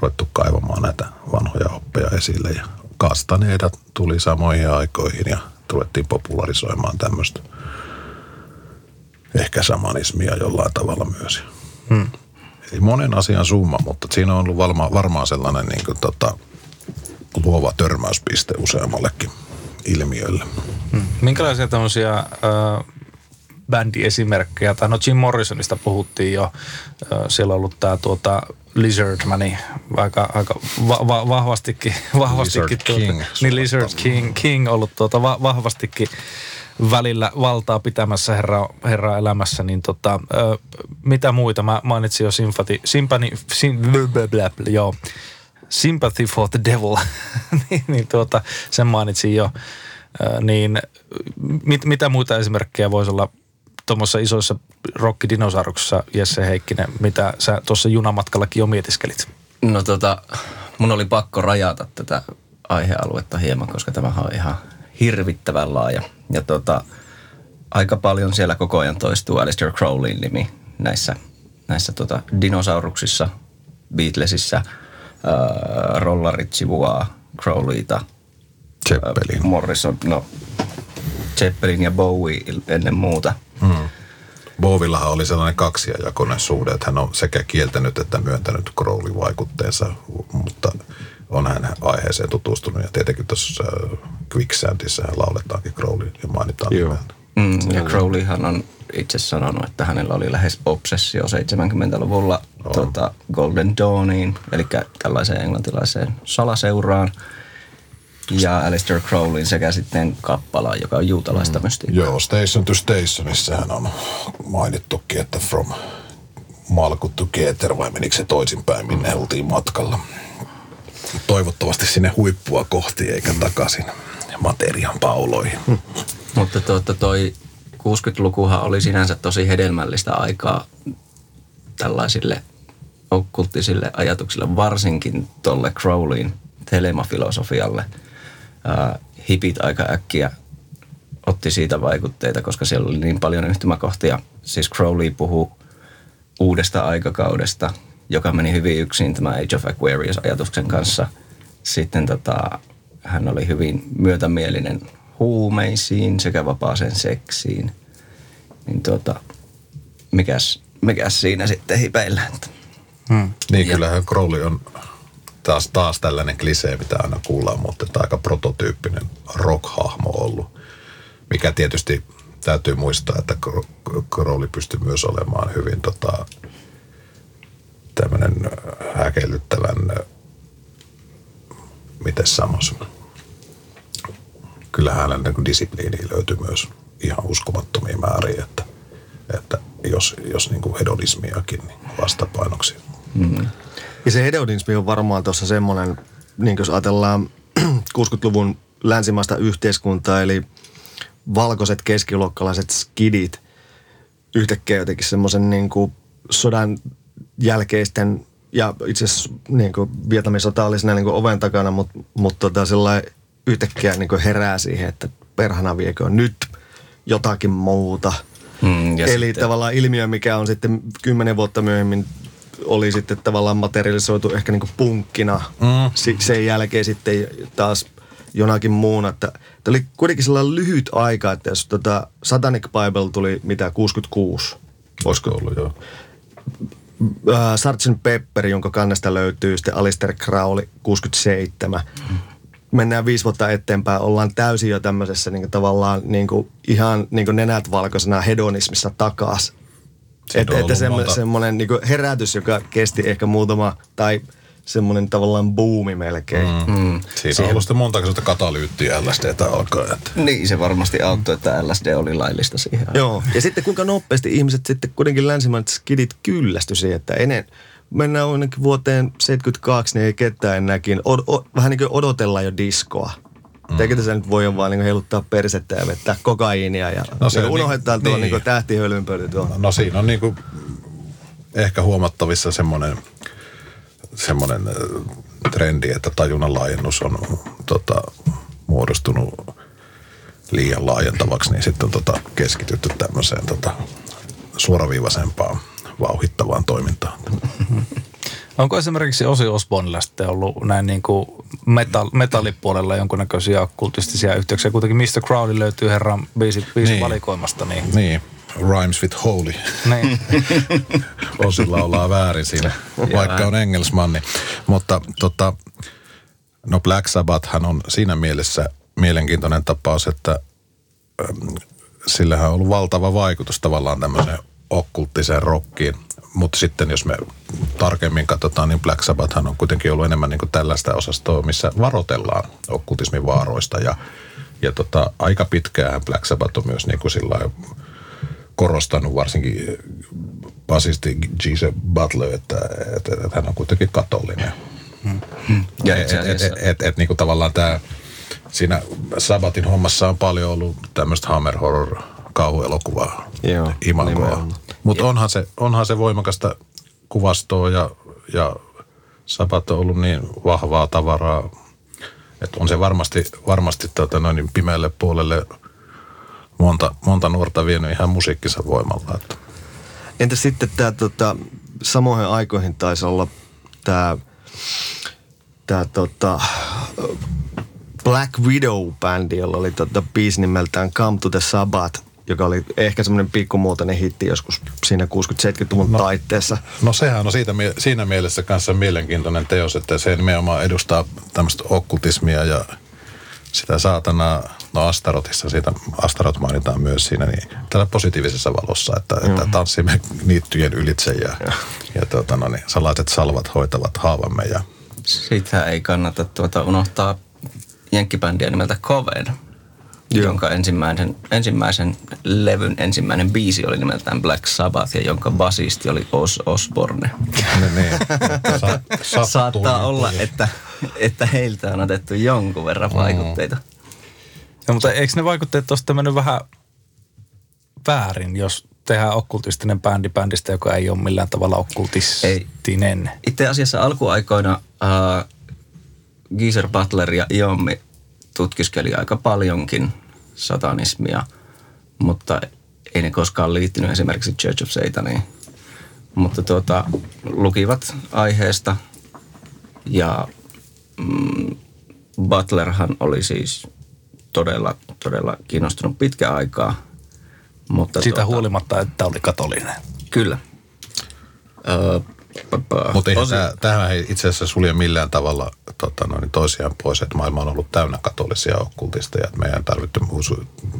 ruvettu kaivamaan näitä vanhoja oppeja esille. Ja kastaneedat tuli samoihin aikoihin ja ruvettiin popularisoimaan tämmöistä ehkä samanismia jollain tavalla myös. Hmm. Eli monen asian summa, mutta siinä on ollut varma, varmaan sellainen niin kuin, tota, luova törmäyspiste useammallekin ilmiölle. Hmm. Minkälaisia tämmöisiä äh, bändiesimerkkejä? Tai no Jim Morrisonista puhuttiin jo. Äh, siellä on ollut tämä tuota Lizardmani, aika, aika va- va- vahvastikin, vahvastikin Lizard tuota, King. Niin Lizard King, King ollut tuota va- vahvastikin välillä valtaa pitämässä herra, herra elämässä, niin tota, ö, mitä muita? Mä mainitsin jo Sympathy, Sympathy, Sympathy, joo. Sympathy for the Devil, niin, niin tuota, sen mainitsin jo. Ö, niin mit, mitä muita esimerkkejä voisi olla tuommoisissa isoissa rockidinosauruksia, Jesse Heikkinen, mitä sä tuossa junamatkallakin jo mietiskelit? No tota, mun oli pakko rajata tätä aihealuetta hieman, koska tämä on ihan hirvittävän laaja. Ja tota, aika paljon siellä koko ajan toistuu Aleister Crowleyn nimi näissä, näissä tota, dinosauruksissa, Beatlesissa, ää, Rollarit sivuaa Crowleyta, Zeppelin. Ää, Morrison, no Zeppelin ja Bowie ennen muuta. Hmm. Bowiellahan oli sellainen kaksijakoinen suhde, että hän on sekä kieltänyt että myöntänyt Crowley-vaikutteensa, mutta on hän aiheeseen tutustunut, ja tietenkin tuossa Quicksandissa hän lauletaankin Crowley ja mainitaan nimään. Mm, ja Crowleyhan on itse sanonut, että hänellä oli lähes obsessio seitsemänkymmentäluvulla no. tuota, Golden Dawniin, eli tällaiseen englantilaiseen salaseuraan, ja Aleister Crowleyn sekä sitten kappalaan, joka on juutalaista mm. mystiikkaa. Joo, Station to Stationissähän on mainittukin, että from Malku to Keter, vai menikö se toisinpäin, minne oltiin matkalla. Toivottavasti sinne huippua kohti, eikä takaisin materian pauloihin. Hmm. Mutta tuota, toi kuusikymmentälukuhan oli sinänsä tosi hedelmällistä aikaa tällaisille okkulttisille ajatuksille, varsinkin tolle Crowleyin telemafilosofialle. Äh, hipit aika äkkiä otti siitä vaikutteita, koska siellä oli niin paljon yhtymäkohtia. Siis Crowley puhuu uudesta aikakaudesta, joka meni hyvin yksin tämä Age of Aquarius-ajatuksen kanssa. Sitten tota, hän oli hyvin myötämielinen huumeisiin sekä vapaaseen seksiin. Niin tota, mikäs, mikäs siinä sitten hipeillään? Hmm. Niin ja kyllähän Crowley on taas, taas tällainen klisee, mitä aina kuullaan, mutta tämä aika prototyyppinen rock-hahmo ollut, mikä tietysti täytyy muistaa, että Crowley pystyi myös olemaan hyvin tota, tämmöinen häkellyttävän, miten sanoisin, kyllähän hänen niin disipliiniä löytyi myös ihan uskomattomia määriä, että, että jos, jos niin kuin hedonismiakin niin vastapainoksi. Mm. Ja se hedonismi on varmaan tuossa semmoinen, niin jos ajatellaan kuusikymmentäluvun länsimaista yhteiskuntaa, eli valkoiset keskiluokkalaiset skidit yhtäkkiä jotenkin semmoisen niin kuin sodan jälkeisten, ja itse asiassa niin kuin Vietnamin sota oli siinä niin kuin oven takana, mutta, mutta tota, sellainen yhtäkkiä niin kuin herää siihen, että perhana viekö nyt jotakin muuta. Mm, Eli sitten tavallaan ilmiö, mikä on sitten kymmenen vuotta myöhemmin, oli sitten tavallaan materialisoitu ehkä niin kuin punkkina. Mm. Sen jälkeen sitten taas jonakin muun, että tämä oli kuitenkin sellainen lyhyt aika, että jos tota Satanic Bible tuli mitä, kuusikymmentäkuusi? Olisiko ollut, joo. Sergeant Pepper, jonka kannesta löytyy sitten Aleister Crowley, kuusikymmentäseitsemän. Mm. Mennään viisi vuotta eteenpäin, ollaan täysin jo tämmöisessä niin kuin tavallaan niin kuin, ihan niin kuin nenät valkoisena hedonismissa takas. Että et, semmoinen, semmoinen niin kuin herätys, joka kesti ehkä muutama, tai semmoinen tavallaan buumi melkein. Mm. Mm. Siinä Siihen on ollut sitten monta kertaa katalyyttiä L S D:tä alkaa. Että niin, se varmasti auttoi, että L S D oli laillista siihen. Joo, ja sitten kuinka nopeasti ihmiset sitten kuitenkin länsimaiset skidit kyllästy siihen, että ennen mennään ainakin vuoteen seitsemänkymmentäkaksi, niin ei ketään enääkin. O- o- vähän niin kuin odotellaan jo diskoa. Mm. Eikä tässä nyt voi vaan niin heiluttaa persettä ja vettää kokaiinia ja no se niin unohdetaan niin, tuo niin tähtihölynpöyty tuo. No, no siinä on niin kuin ehkä huomattavissa semmoinen semmoinen trendi, että tajunnan laajennus on tota, muodostunut liian laajentavaksi, niin sitten on tota, keskitytty tämmöiseen tota, suoraviivaisempaan, vauhittavaan toimintaan. Onko esimerkiksi Ozzy Osbournella sitten ollut näin niin kuin metal, metallipuolella jonkunnäköisiä okkultistisia yhteyksiä? Kuitenkin mister Crowley löytyy herran biisin niin. valikoimasta. Niin. niin. Rhymes with holy. Niin. Ozzy laulaa väärin siinä, vaikka on engelsmanni. Mutta tota, no Black Sabbathhan on siinä mielessä mielenkiintoinen tapaus, että äm, sillähän on ollut valtava vaikutus tavallaan tämmöiseen okkulttiseen rockiin. Mutta sitten jos me tarkemmin katsotaan, niin Black Sabbathhan on kuitenkin ollut enemmän niin kuin tällaista osastoa, missä varoitellaan okkultismin vaaroista. Ja, ja tota, aika pitkään Black Sabbath on myös niin kuin sillain korostanut varsinkin basisti Geezer Butler, että, että, että hän on kuitenkin katolinen. Hmm. Hmm. Ja et, et, et, et, et, niin kuin tavallaan tämä, siinä Sabbathin hommassa on paljon ollut tämmöistä Hammer Horror kauhuelokuvaa, imagoa. Mutta onhan se, onhan se voimakasta kuvastoa ja, ja Sabbath on ollut niin vahvaa tavaraa, että on se varmasti, varmasti tuota, noin pimeälle puolelle monta, monta nuorta vienyt ihan musiikkinsa voimalla. Että. Entä sitten tämä tota, samoihin aikoihin taisi olla tämä tää, tota, Black Widow-bändi, jolla oli tota, biisi nimeltään Come to the Sabbath, joka oli ehkä semmoinen pikkumuotoinen hitti joskus siinä kuusikymmentä-seitsemänkymmentäluvun no, taitteessa. No sehän on siitä, siinä mielessä kanssa mielenkiintoinen teos, että se nimenomaan edustaa tämmöistä okkultismia ja sitä saatanaa, no Astarotissa, siitä Astarot mainitaan myös siinä, niin tällä positiivisessa valossa, että, että tanssimme niittyjen ylitse ja, ja. ja tuota, no niin, salaiset salvat hoitavat haavamme. Ja sitä ei kannata tuota unohtaa jenkkibändiä nimeltä Coven, Joo. jonka ensimmäisen, ensimmäisen levyn ensimmäinen biisi oli nimeltään Black Sabbath, ja jonka basisti oli Ozzy Osbourne. No niin. Sa- Saattaa olla, että, että heiltä on otettu jonkun verran vaikutteita. Mm. Ja, mutta eikö ne vaikutteet ole mennyt vähän väärin, jos tehdään okkultistinen bändi bändistä, joka ei ole millään tavalla okkultistinen? Ei. Itse asiassa alkuaikoina äh, Geezer Butler ja Iommi tutkiskeli aika paljonkin satanismia, mutta ei ne koskaan liittynyt esimerkiksi Church of Sataniin. Mutta tuota, lukivat aiheesta ja mm, Butlerhan oli siis todella, todella kiinnostunut pitkän aikaa. Mutta sitä tuota, huolimatta, että oli katolinen. Kyllä. Öö, Mutta tämähän ei itse asiassa sulje millään tavalla tota, no, niin toisiaan pois, että maailma on ollut täynnä katolisia okkultisteja, että meidän tarvittu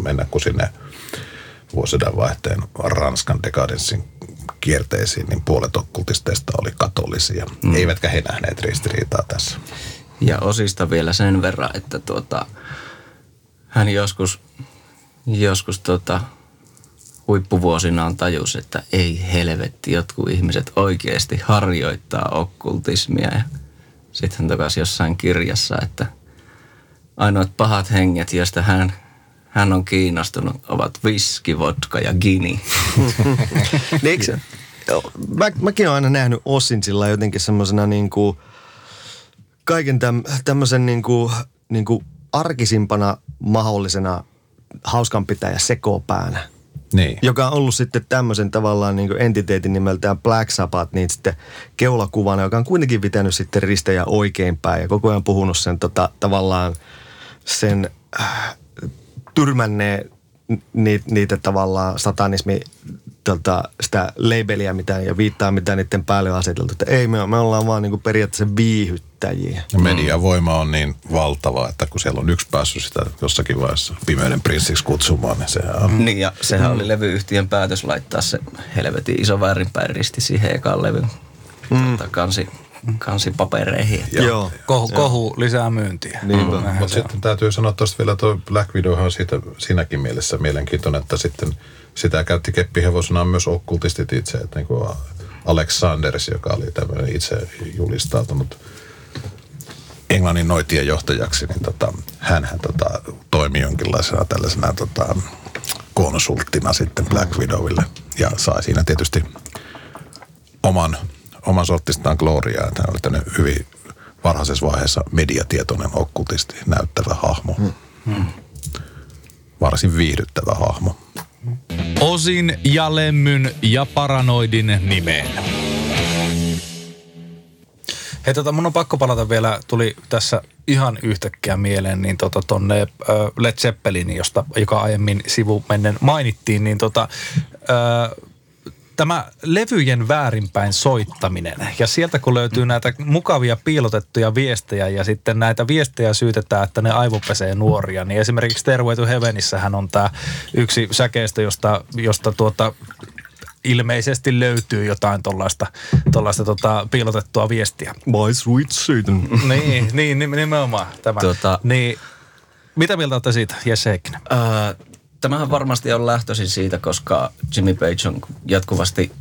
mennä kuin sinne vuosisadan vaihteen Ranskan dekadenssin kierteisiin, niin puolet okkultisteista oli katolisia. Mm. Eivätkä he nähneet ristiriitaa tässä. Ja osista vielä sen verran, että tuota, hän joskus, joskus tuota, huippuvuosinaan tajusi, että ei helvetti, jotkut ihmiset oikeasti harjoittaa okkultismia. Sitten hän tokasi jossain kirjassa, että ainoat pahat henget, joista hän, hän on kiinnostunut, ovat viski, vodka ja gini. Eikö, mä, mäkin olen aina nähnyt osin sillä jotenkin semmoisena niin kuin kaiken täm, tämmöisen niin kuin, niin kuin arkisimpana mahdollisena hauskanpitäjä sekopäänä. Niin. Joka on ollut sitten tämmöisen tavallaan niin kuin entiteetin nimeltään Black Sabbath, niin sitten keulakuvana, joka on kuitenkin pitänyt sitten ristejä oikeinpäin ja koko ajan puhunut sen tota, tavallaan sen äh, tyrmänneen ni, niitä tavallaan satanismi tota, sitä labeliä mitään ja viittaa mitään niiden päälle aseteltu. Että ei, me, me ollaan vaan niin kuin periaatteessa viihyttäjiä. Ja mediavoima on niin valtava, että kun siellä on yksi päässyt sitä jossakin vaiheessa pimeyden prinssiksi kutsumaan, niin sehän on... Niin ja sehän oli levyyhtiön päätös laittaa se helvetin iso väärinpäin risti siihen ekaan levyyn. Mm. Tota, kansi, kansipapereihin. Ja, joo. Kohu, kohu lisää myyntiä. Niin, mm. Mutta sitten täytyy sanoa tuosta vielä, tuo Black Widow on siitä siinäkin mielessä mielenkiintoinen, että sitten sitä käytti keppihevosena myös okkultistit itse, että niin kuin Alexanders, joka oli tämmöinen itse julistautunut Englannin noitien johtajaksi, niin tota, hänhän tota, toimi jonkinlaisena tällaisena tota, konsulttina sitten Black Widowille ja sai siinä tietysti oman, oman sortistaan gloriaa, että hän oli tämmöinen hyvin varhaisessa vaiheessa mediatietoinen okkultisti, näyttävä hahmo, hmm. varsin viihdyttävä hahmo. Osin ja lemmyn ja paranoidin nimeen. Hei tota, mun on pakko palata vielä, tuli tässä ihan yhtäkkiä mieleen, niin tota tonne Led Zeppelin, josta, joka aiemmin sivumennen mainittiin, niin tota... Ö, Tämä levyjen väärinpäin soittaminen ja sieltä kun löytyy näitä mukavia piilotettuja viestejä ja sitten näitä viestejä syytetään, että ne aivopesee nuoria, niin esimerkiksi Stairway to Heavenissähän on tämä yksi säkeistö, josta, josta tuota, ilmeisesti löytyy jotain tuollaista tota, piilotettua viestiä. My sweet Satan. Niin, niin nimenomaan tämä. Tota, niin, mitä mieltä olette siitä, Jesse Heikkinen? Uh, Tämähän varmasti on lähtöisin siitä, koska Jimmy Page on jatkuvasti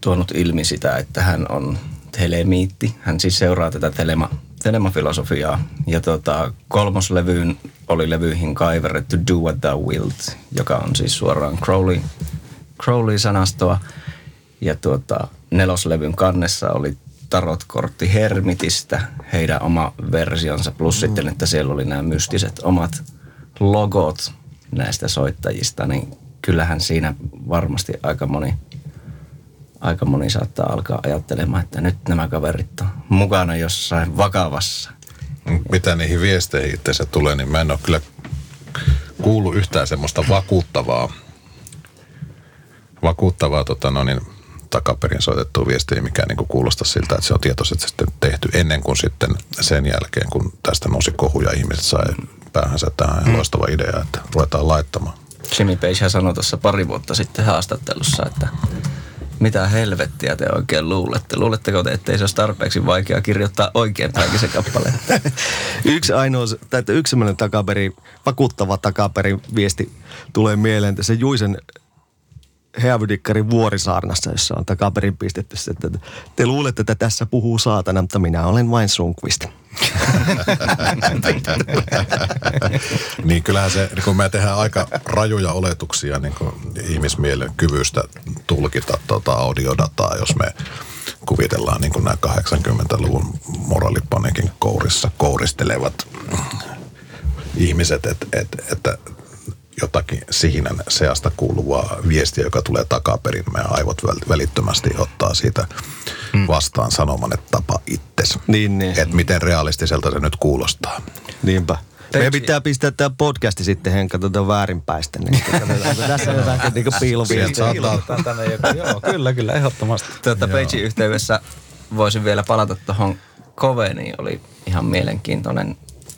tuonut ilmi sitä, että hän on telemiitti. Hän siis seuraa tätä telema, telemafilosofiaa. Ja tuota, kolmoslevyyn oli levyihin kaiverrettu Do What Thou Wilt, joka on siis suoraan Crowley, Crowley-sanastoa. Ja tuota, neloslevyn kannessa oli tarotkortti Hermitistä, heidän oma versionsa, plus mm. sitten, että siellä oli nämä mystiset omat logot näistä soittajista, niin kyllähän siinä varmasti aika moni, aika moni saattaa alkaa ajattelemaan, että nyt nämä kaverit on mukana jossain vakavassa. Mitä niihin viesteihin itseensä tulee, niin mä en ole kyllä kuullut yhtään semmoista vakuuttavaa, vakuuttavaa tota no niin, takaperin soitettua viestiä, mikä niin kuulostaa siltä, että se on tietoisesti sitten tehty ennen kuin sitten sen jälkeen, kun tästä nousi kohuja, ihmiset sai päähänsä tähän mm. loistava idea, että ruvetaan laittamaan. Jimmy Page sanoi tuossa pari vuotta sitten haastattelussa, että mitä helvettiä te oikein luulette? Luuletteko te, ettei se olisi tarpeeksi vaikea kirjoittaa oikein päinkin se kappale? yksi ainoa, tai yksi sellainen takaperi, vakuuttava takaperin viesti tulee mieleen, että se Juisen Heavydikkari Vuorisaarnassa, jossa on takaperin pistetty, että te luulette, että tässä puhuu saatana, mutta minä olen vain Sunkvist. Niin kyllähän se, kun me tehdään aika rajuja oletuksia niin ihmismielen kyvystä tulkita tuota audiodataa, jos me kuvitellaan niin kuin nämä kahdeksankymmentäluvun moraalipaniikin kourissa kouristelevat ihmiset, että et, et, jotakin sihinän seasta kuuluvaa viestiä, joka tulee takaperin. Meidän aivot välittömästi ottaa siitä vastaan sanoman, että tapa itsesi. Niin, niin. Että miten realistiselta se nyt kuulostaa. Niinpä. Me pitää pistää tämä podcasti sitten, Henkka, tuota väärinpäistä. Niin, tässä on jotakin niin piilovia. Piilotetaan tänne joku. Joo, kyllä, kyllä, ehdottomasti. Tuota Pagein yhteydessä voisin vielä palata tuohon Coveniin. Oli ihan mielenkiintoinen,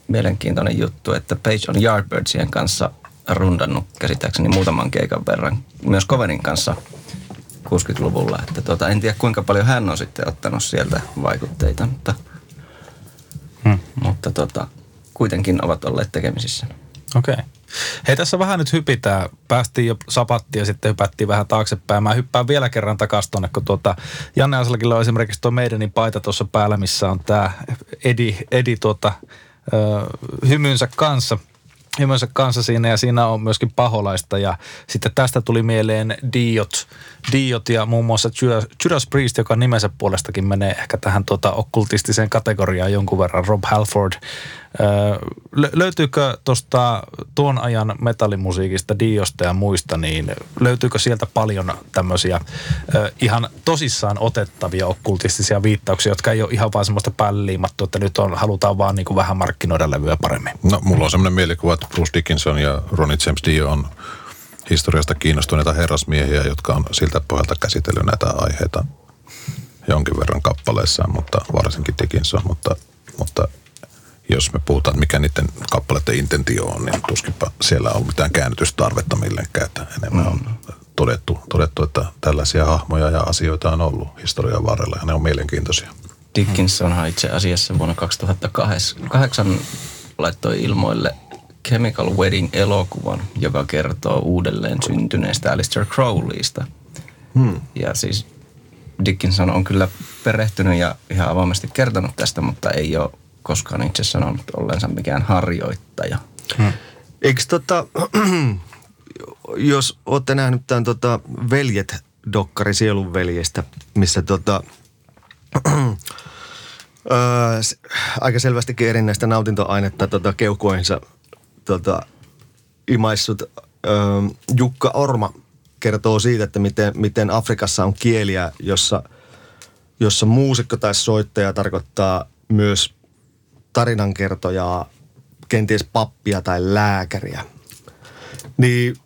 mielenkiintoinen juttu, että Page on Yardbirdsien kanssa rundannut käsittääkseni muutaman keikan verran. Myös Covenin kanssa kuusikymmentäluvulla. Että tuota, en tiedä, kuinka paljon hän on sitten ottanut sieltä vaikutteita, mutta, hmm. mutta tuota... kuitenkin ovat olleet tekemisissä. Okei. Okay. Hei, tässä vähän nyt hypitään. Päästiin jo sapattiin ja sitten hypättiin vähän taaksepäin. Mä hyppään vielä kerran takaisin tuonne, kun tuota Janne Aslakilla on esimerkiksi tuo Maidenin paita tuossa päällä, missä on tämä Edi, Edi tuota, ö, hymynsä kanssa. Hymynsä kanssa siinä, ja siinä on myöskin paholaista. Ja sitten tästä tuli mieleen Diot, Diot ja muun muassa Judas Priest, joka nimensä puolestakin menee ehkä tähän tuota okkultistiseen kategoriaan jonkun verran. Rob Halford. Öö, löytyykö tuosta tuon ajan metallimusiikista, Diosta ja muista, niin löytyykö sieltä paljon tämmöisiä öö, ihan tosissaan otettavia okkultistisia viittauksia, jotka ei ole ihan vaan semmoista päälle liimattu, että nyt on, halutaan vaan niin kuin vähän markkinoida levyä paremmin? No, mulla on semmoinen mielikuva, että Bruce Dickinson ja Ronnie James Dio on historiasta kiinnostuneita herrasmiehiä, jotka on siltä pohjalta käsitellyt näitä aiheita jonkin verran kappaleissaan, mutta varsinkin Dickinson, mutta... mutta jos me puhutaan, mikä niiden kappaleiden intentio on, niin tuskinpa siellä on mitään käännytystarvetta millekään. Enemmän on todettu, todettu, että tällaisia hahmoja ja asioita on ollut historian varrella, ja ne on mielenkiintoisia. Dickinsonhan itse asiassa vuonna kaksituhattakahdeksan laittoi ilmoille Chemical Wedding-elokuvan, joka kertoo uudelleen syntyneestä Aleister Crowleysta. Hmm. Ja siis Dickinson on kyllä perehtynyt ja ihan avoimesti kertonut tästä, mutta ei ole koskaan itse sanonut ollensa mikään harjoittaja. Hmm. Eikö tota, jos olette nähnyt tämän tota Veljet-dokkari Sielunveljestä, missä tota, ää, aika selvästikin erinäistä nautintoainetta tota keuhkoihinsa tota, imaissut ää, Jukka Orma kertoo siitä, että miten, miten Afrikassa on kieliä, jossa, jossa muusikko tai soittaja tarkoittaa myös tarinankertojaa, kenties pappia tai lääkäriä. Niin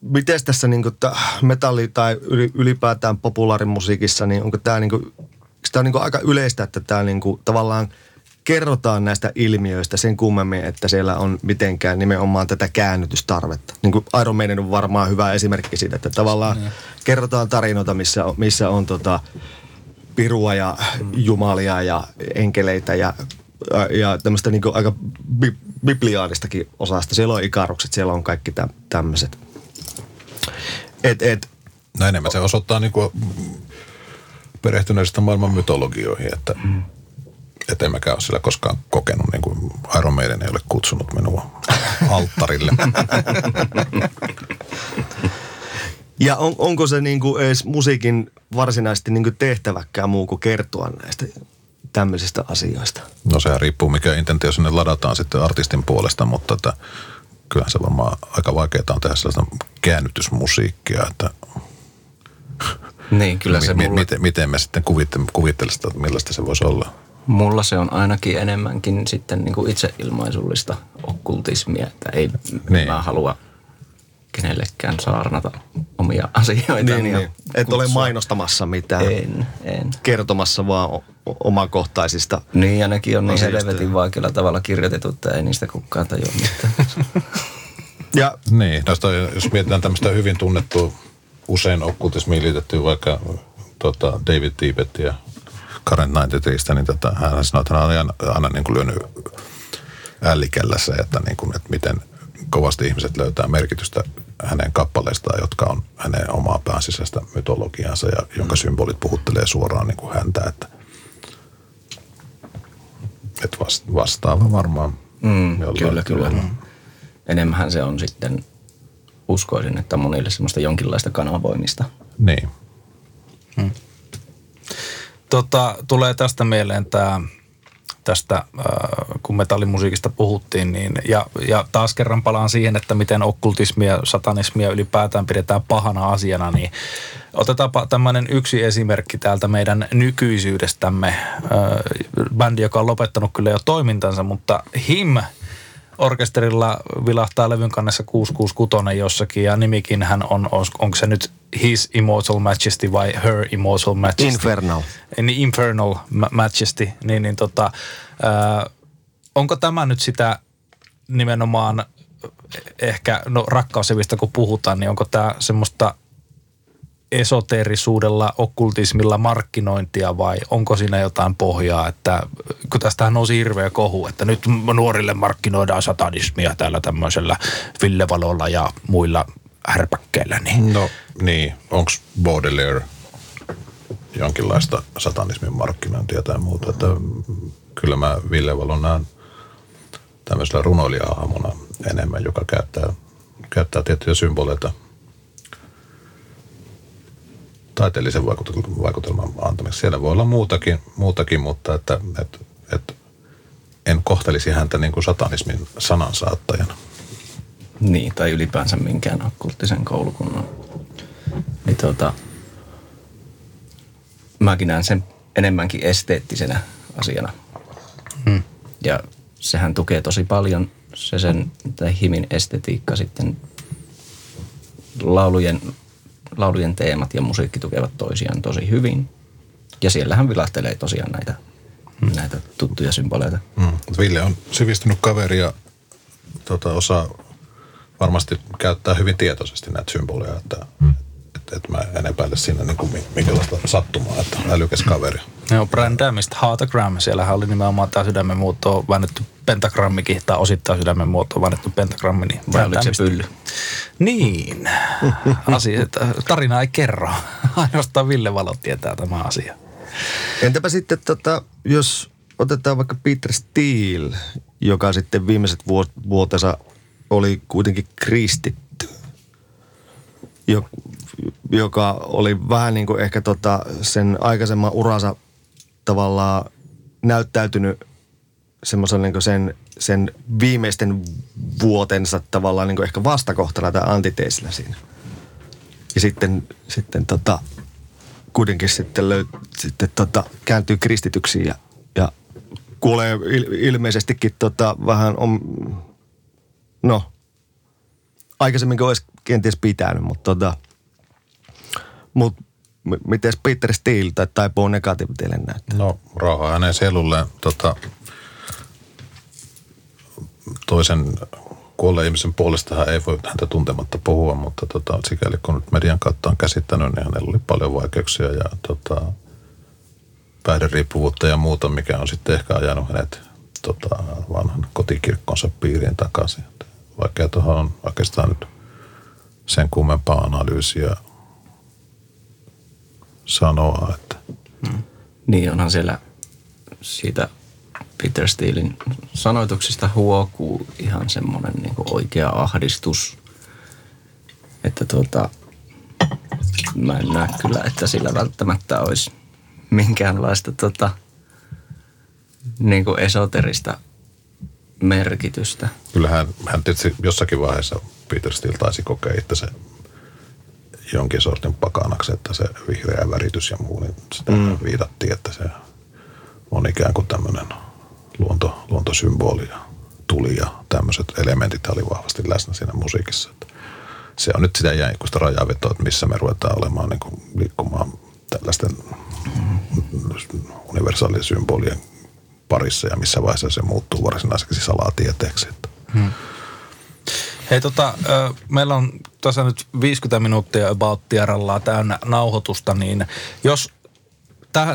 miten tässä niin kuin, metalli- tai ylipäätään populaarimusiikissa, niin onko tämä, niin kuin, sitä on niin kuin aika yleistä, että tämä niin kuin, tavallaan kerrotaan näistä ilmiöistä sen kummemmin, että siellä on mitenkään nimenomaan tätä käännytystarvetta. Niin kuin Iron Maiden on varmaan hyvä esimerkki siitä, että tavallaan mm. kerrotaan tarinoita, missä on, missä on tota, pirua ja mm. jumalia ja enkeleitä ja ja tämmöistä niin kuin aika bi- bibliaanistakin osasta. Siellä on ikarukset, siellä on kaikki täm- tämmöiset. Et, et. No enemmän se osoittaa niin kuin perehtyneistä maailman mytologioihin, että mm. et en mäkään ole siellä koskaan kokenut, niin kuin Iron Maiden ei ole kutsunut minua alttarille. Ja on, onko se niin kuin edes musiikin varsinaisesti niin kuin tehtäväkään muu kuin kertoa näistä tämmöisistä asioista? No sehän riippuu, mikä intentio sinne ladataan sitten artistin puolesta, mutta että kyllähän se varmaan aika vaikeaa on tehdä sellaista käännytysmusiikkia, että niin, kyllä se m- mulla... miten, miten me sitten kuvittelisimme, että millaista se voisi olla? Mulla se on ainakin enemmänkin sitten niin kuin itseilmaisullista okkultismia, että ei niin. Mä halua kenellekään saarnata omia asioita. Niin, niin. Et ole mainostamassa mitään. En, en. Kertomassa vaan o- omakohtaisista. Niin, ja nekin on niin helvetin vaikealla tavalla kirjoitettu, että ei niistä kukaan tajua mitään. Ja. Niin, no sitä, jos mietitään tämmöistä hyvin tunnettua, usein okkultismiin liitettyä vaikka tota, David Tibetia, Current yhdeksänkymmentäkolmesta, niin tätä, hän sanoi, että hän on aina, aina niin kuin lyönyt ällikellässä, että, niin kuin, että miten kovasti ihmiset löytää merkitystä hänen kappaleistaan, jotka on hänen omaa päänsisäistä mytologiaansa ja jonka symbolit puhuttelee suoraan niin kuin häntä. Että, että vastaava varmaan. Mm, kyllä, kyllä. No. Enemmän se on sitten, uskoisin, että monille semmoista jonkinlaista kanavoimista. Niin. Hmm. Tota, tulee tästä mieleen tämä tästä äh, kun metallimusiikista puhuttiin, niin, ja, ja taas kerran palaan siihen, että miten okkultismia, satanismia ylipäätään pidetään pahana asiana, niin otetaanpa tämmöinen yksi esimerkki täältä meidän nykyisyydestämme. Bändi, joka on lopettanut kyllä jo toimintansa, mutta Him orkesterilla vilahtaa levyn kannessa kuusi kuusi kuusi jossakin, ja nimikin hän on, onko se nyt His Immortal Majesty vai Her Immortal Majesty? Infernal. Niin, Infernal Majesty. Niin, niin tota, ää, onko tämä nyt sitä nimenomaan ehkä, no rakkausevista kun puhutaan, niin onko tämä semmoista esoteerisuudella, okkultismilla markkinointia vai onko siinä jotain pohjaa, että kun tästähän nousi hirveä kohu, että nyt nuorille markkinoidaan satanismia täällä tämmöisellä Ville Valolla ja muilla härpäkkeillä. Niin. No niin, onko Baudelaire jonkinlaista satanismin markkinointia tai muuta, että kyllä mä Ville Valon näen tämmöisellä runoilija-aamuna enemmän, joka käyttää, käyttää tiettyjä symboleita taiteellisen vaikutelman antamiseksi. Siellä voi olla muutakin, muutakin mutta että, että, että en kohtelisi häntä niin kuin satanismin sanansaattajana. Niin, tai ylipäänsä minkään okkulttisen koulukunnan. Niin, tuota, mäkin näen sen enemmänkin esteettisenä asiana. Hmm. Ja sehän tukee tosi paljon se sen, tai Himin estetiikka sitten laulujen... Laulujen teemat ja musiikki tukevat toisiaan tosi hyvin. Ja siellähän vilahtelee tosiaan näitä, mm. näitä tuttuja symboleita. Mm. Ville on sivistynyt kaveri ja tota, osaa varmasti käyttää hyvin tietoisesti näitä symboleja. Että mm. et, et mä en epäile siinä niin kuin minkälaista sattumaa, että älykäs kaveri. Joo, brändäämistä Heartagram. Siellähän oli nimenomaan tämä sydämen muotoa väännetty pentagrammikin, tai osittain sydämen muotoa väännetty pentagrammi. Niin tämä oliko se pylly? Niin. Asia, tarina ei kerro. Ainoastaan Ville Valo tietää tämä asia. Entäpä sitten, tota, jos otetaan vaikka Peter Steele, joka sitten viimeiset vuotensa oli kuitenkin kristitty, joka oli vähän niin kuin ehkä tota sen aikaisemman uransa tavallaan näyttäytynyt semmoisen niin kuin sen, sen viimeisten vuotensa tavallaan niin kuin ehkä vastakohtana tai antiteesinä siinä. Ja sitten, sitten tota, kuitenkin sitten, löyt, sitten tota, kääntyy kristityksiin ja, ja kuulee il, ilmeisestikin tota, vähän on, no, aikaisemminkin olisi kenties pitänyt, mutta tota, mut miten Peter Steele tai Taipo Negatiiviteille näyttää? No, rauha hänen selulleen. Tota, toisen kuolleen ihmisen puolestahan ei voi häntä tuntematta puhua, mutta tota, sikäli kun nyt median kautta on käsittänyt, niin hänellä oli paljon vaikeuksia ja tota, päihderiippuvuutta ja muuta, mikä on sitten ehkä ajanut hänet tota, vanhan kotikirkkonsa piiriin takaisin. Vaikea tuohon on oikeastaan nyt sen kummempaa analyysiä sanoa, että... Mm. Niin, onhan siellä siitä Peter Steelin sanoituksista huokuu ihan semmoinen niin kuin oikea ahdistus, että tuota, mä en näe kyllä, että sillä välttämättä olisi minkäänlaista tota, niin kuin esoterista merkitystä. Kyllähän hän tietysti jossakin vaiheessa Peter Steele taisi kokea itsensä jonkin sortin pakanaksi, että se vihreä väritys ja muu, niin sitä mm. viitattiin, että se on ikään kuin tämmöinen luonto, luontosymboli ja tuli ja tämmöiset elementit oli vahvasti läsnä siinä musiikissa. Että se on nyt sitä jäikusta rajanvetoa, että missä me ruvetaan olemaan niin kuin liikkumaan tällaisten mm. universaalien symbolien parissa ja missä vaiheessa se muuttuu varsinaiseksi salatieteeksi. Hmm. Hei tota, meillä on tässä nyt viisikymmentä minuuttia about tierallaa täynnä nauhoitusta, niin jos,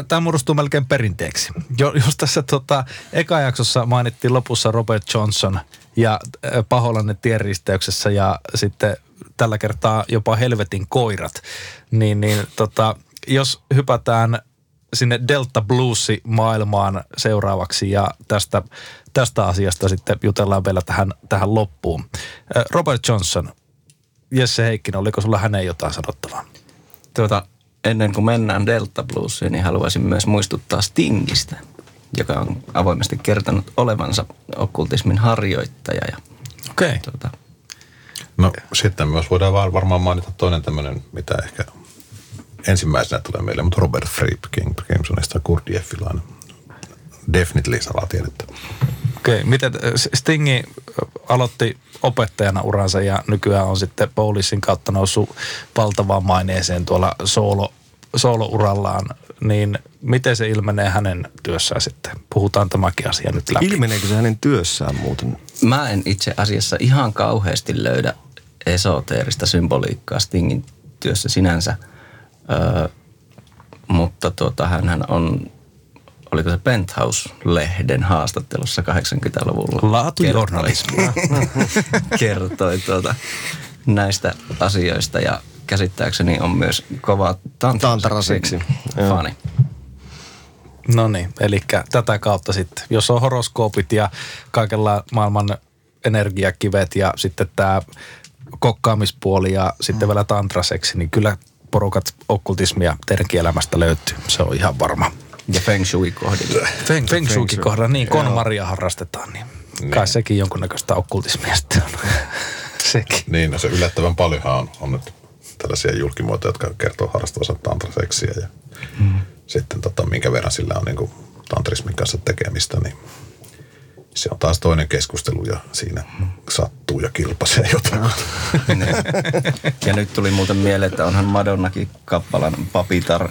tämä muodostuu melkein perinteeksi. Jos tässä tota, eka jaksossa mainittiin lopussa Robert Johnson ja paholainen tienristeyksessä ja sitten tällä kertaa jopa helvetin koirat, niin, niin tota, jos hypätään sinne Delta Blues-maailmaan seuraavaksi ja tästä, tästä asiasta sitten jutellaan vielä tähän, tähän loppuun. Robert Johnson, Jesse Heikkinen, oliko sulla häneen jotain sanottavaa? Tuota, ennen kuin mennään Delta Bluesiin, niin haluaisin myös muistuttaa Stingistä, joka on avoimesti kertonut olevansa okkultismin harjoittaja. Ja, okei. Tuota, no sitten myös voidaan varmaan mainita toinen tämmöinen, mitä ehkä ensimmäisenä tulee meille, mutta Robert Fripp King Crimsonista, kurdiefilainen. Definitely salatiedettä. Okei, miten Stingi aloitti opettajana uransa ja nykyään on sitten Bowlissin kautta noussut valtavaan maineeseen tuolla soolo, soolourallaan, niin miten se ilmenee hänen työssään sitten? Puhutaan tämäkin asia nyt läpi. Ilmeneekö se hänen työssään muuten? Mä en itse asiassa ihan kauheasti löydä esoteerista symboliikkaa Stingin työssä sinänsä, öö, mutta tuota, hänhän on... Oliko se Penthouse-lehden haastattelussa kahdeksankymmentäluvulla? Laatujournalismia. Kertoi tuota näistä asioista ja käsittääkseni on myös kova tantraseksi fani. No niin, eli tätä kautta sitten, jos on horoskoopit ja kaikella maailman energiakivet ja sitten tämä kokkaamispuoli ja sitten mm. vielä tantraseksi, niin kyllä porukat okkultismia teidänkin elämästä löytyy, se on ihan varma. Ja feng shui-kohdilla. Feng, feng shui-kohdilla, niin kun Maria harrastetaan, niin ne. Kai sekin jonkunnäköistä okkultismia sitten on. Sekin. Niin, no se yllättävän paljonhan on, on nyt tällaisia julkimuotoja, jotka kertoo harrastavansa tantraseksiä ja hmm. sitten tota, minkä verran sillä on niin kuin tantrismin kanssa tekemistä, niin se on taas toinen keskustelu ja siinä hmm. sattuu ja kilpasee jotain. Ja nyt tuli muuten mieleen, että onhan Madonnakin kappalan Papitar.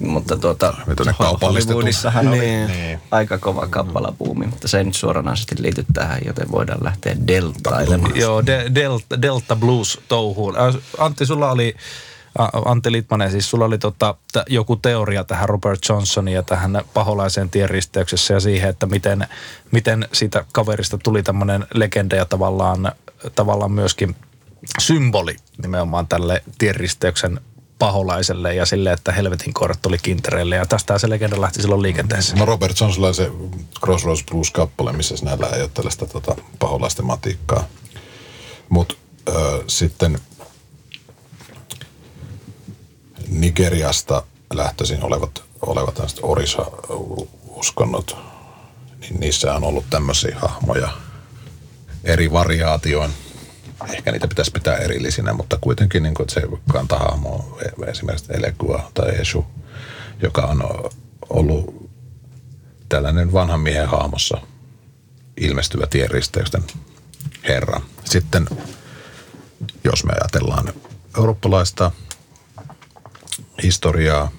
Mutta tuota, Hollywoodissahan oli niin. aika kova kappalabuumi, mutta se ei nyt suoranaisesti liity tähän, joten voidaan lähteä deltailemaan. Joo, de, delta, delta blues touhuun. Antti, sulla oli, Antti Litmanen, siis sulla oli tota, joku teoria tähän Robert Johnsonin ja tähän paholaiseen tienristeyksessä ja siihen, että miten, miten siitä kaverista tuli tämmöinen legenda ja tavallaan, tavallaan myöskin symboli nimenomaan tälle tienristeyksen paholaiselle ja sille, että helvetin koirat oli kintereille. Ja tästä se legenda lähti silloin liikenteeseen. No Robert Johnsonilla on se Crossroads Blues-kappale, missä sinällä ei ole tällaista tota, paholaistematiikkaa. Mutta äh, sitten Nigeriasta lähtöisin olevat, olevat tällaiset Orisa-uskonnot, niin niissä on ollut tämmöisiä hahmoja eri variaatioin. Ehkä niitä pitäisi pitää erillisinä, mutta kuitenkin niin kuin, se kantahahmo on esimerkiksi Elekua tai Eshu, joka on ollut tällainen vanhan miehen hahmossa ilmestyvä tienristeysten herra. Sitten jos me ajatellaan eurooppalaista historiaa,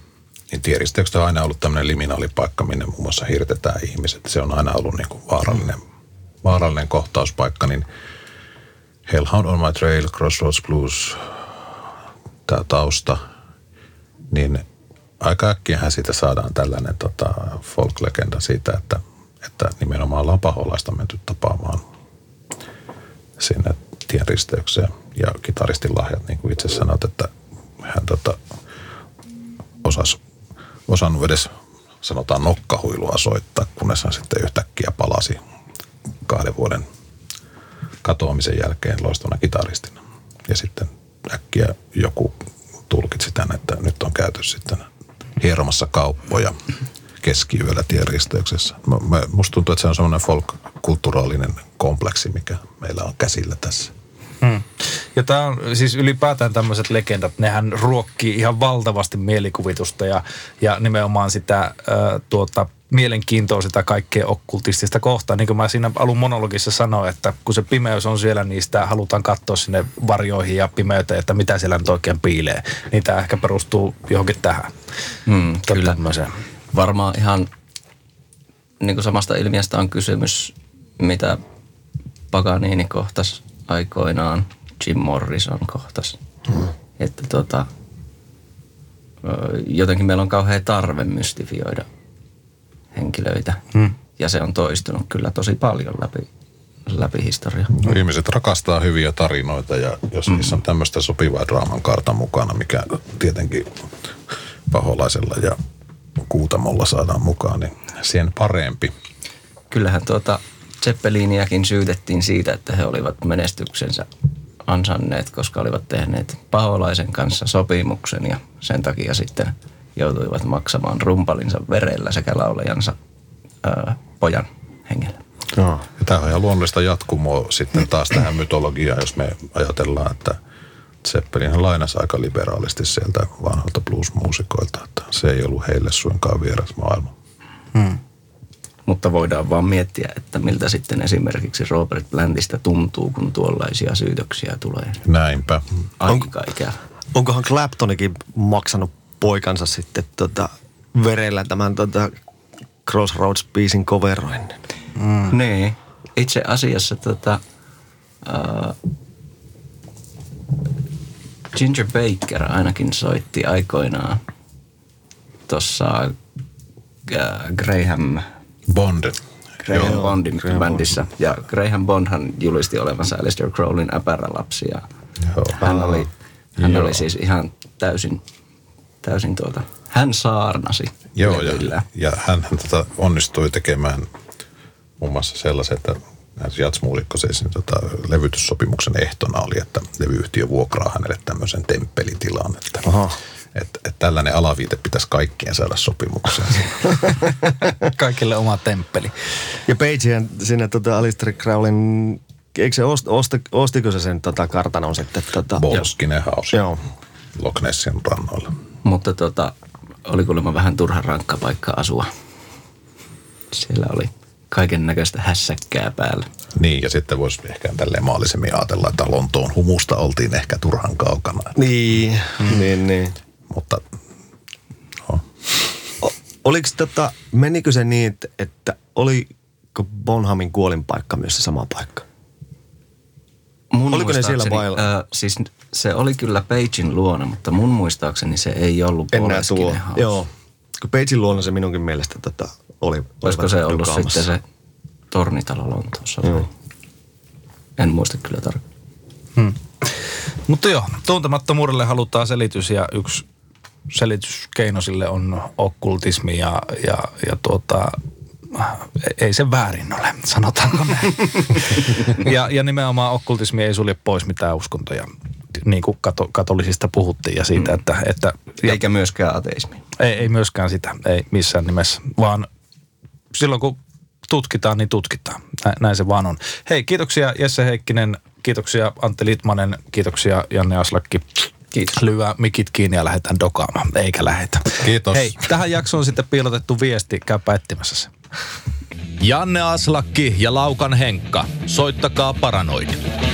niin tienristeykset on aina ollut tämmöinen liminaalipaikka, minne muun muassa hirtetään ihmiset. Se on aina ollut niin kuin vaarallinen, vaarallinen kohtauspaikka, niin Hellhound on my trail, Crossroads Blues, tämä tausta, niin aika äkkiähän siitä saadaan tällainen tota, folk-legenda siitä, että, että nimenomaan ollaan paholaista menty tapaamaan sinne tienristeykseen. Ja kitaristin lahjat, niin kuin itse sanoit, että hän tota, osasi, osannut edes sanotaan nokkahuilua soittaa, kunnes hän sitten yhtäkkiä palasi kahden vuoden katoamisen jälkeen loistavana kitaristina. Ja sitten äkkiä joku tulkitsi tämän, että nyt on käyty sitten hieromassa kauppoja keskiyöllä tienristeyksessä. Musta tuntuu, että se on semmoinen folk-kulturaalinen kompleksi, mikä meillä on käsillä tässä. Hmm. Ja tämä on siis ylipäätään tämmöiset legendat, nehän ruokkii ihan valtavasti mielikuvitusta ja, ja nimenomaan sitä äh, tuota... mielenkiintoa sitä kaikkea okkultistista kohtaa. Niin kuin mä siinä alun monologissa sanoin, että kun se pimeys on siellä, niin sitä halutaan katsoa sinne varjoihin ja pimeyteen, että mitä siellä nyt oikein piilee. Niin tämä ehkä perustuu johonkin tähän. Mm, kyllä. Varmaan ihan niin kuin samasta ilmiöstä on kysymys, mitä Paganini kohtasi aikoinaan, Jim Morrison kohtasi. Mm. Että tota, jotenkin meillä on kauhea tarve mystifioida henkilöitä. Hmm. Ja se on toistunut kyllä tosi paljon läpi, läpi historiaa. No, ihmiset rakastaa hyviä tarinoita ja jos hmm. niissä on tämmöistä sopivaa draaman kaarta mukana, mikä tietenkin paholaisella ja kuutamolla saadaan mukaan, niin sen parempi. Kyllähän tuota Zeppeliniäkin syytettiin siitä, että he olivat menestyksensä ansanneet, koska olivat tehneet paholaisen kanssa sopimuksen ja sen takia sitten joutuivat maksamaan rumpalinsa verellä sekä laulajansa ää, pojan hengellä. Joo. Ja tämä on ihan luonnollista jatkumoa sitten taas tähän mytologiaan, jos me ajatellaan, että Zeppelin lainasi aika liberaalisti sieltä vanhalta bluesmuusikoilta, että se ei ollut heille suinkaan vieras maailma. Hmm. Mutta voidaan vaan miettiä, että miltä sitten esimerkiksi Robert Plantista tuntuu, kun tuollaisia syytöksiä tulee. Näinpä. Aika ikävä. Onkohan Claptonikin maksanut poikansa sitten tota verellä tämän tota Crossroads-biisin coveroinnin? Mm. Niin. Itse asiassa tota, uh, Ginger Baker ainakin soitti aikoinaan tuossa uh, Graham Bond. Graham Joo, Bondin Graham bändissä. Bond. Ja Graham Bondhan julisti olevansa Aleister Crowleyn äpärälapsi. Ja hän oli, hän oli siis ihan täysin, täysin tuota, hän saarnasi. Joo, ja, ja hän tota onnistui tekemään muun muassa sellaisen, että jatsmuusikko siis, tota, levytyssopimuksen ehtona oli, että levyyhtiö vuokraa hänelle tämmöisen temppelitilan. Että, että, että tällainen alaviite pitäisi kaikkien saada sopimukseen. Kaikille oma temppeli. Ja Pagehän siinä tota, Aleister Crowleyn, eikö se ost, ost, ostiko se sen tota, kartanon sitten? Tota, Bolskinen House. Joo. Loch Nessin rannoilla. Mutta tota, oli kuulemma vähän turhan rankka paikka asua. Siellä oli kaiken näköistä hässäkkää päällä. Niin, ja sitten voisi ehkä tälleen maallisemmin ajatella, että Lontoon humusta oltiin ehkä turhan kaukana. Niin, mm. niin, niin. Mutta, no. O, oliko tota, menikö se niin, että oliko Bonhamin kuolinpaikka myös se sama paikka? Mun oliko ne siellä vailla? Äh, siis se oli kyllä Pagein luona, mutta mun muistaakseni se ei ollut Poleskinen House. Joo, kun Pagein luona se minunkin mielestä tota oli, olisiko se ollut sitten se tornitalo Lontoossa? Joo. En muista kyllä tarkkaan. Hmm. Mutta joo, tuntemattomuudelle halutaan selitys ja yksi selityskeino sille on okkultismi ja, ja, ja tuota, ei se väärin ole, sanotaanko näin. ja, ja nimenomaan okkultismi ei sulje pois mitään uskontoja, niin kuin kato, katolisista puhuttiin ja siitä, hmm. että... että ja, eikä myöskään ateismi. Ei, ei myöskään sitä, ei missään nimessä, vaan... Silloin kun tutkitaan, niin tutkitaan. Näin se vaan on. Hei, kiitoksia Jesse Heikkinen, kiitoksia Antti Litmanen, kiitoksia Janne Aslakki. Kiitos. Lyö mikit kiinni ja lähdetään dokaamaan, eikä lähetä. Kiitos. Hei, tähän jaksoon sitten piilotettu viesti, käypä etsimässä se. Janne Aslakki ja Laukan Henkka, soittakaa Paranoid.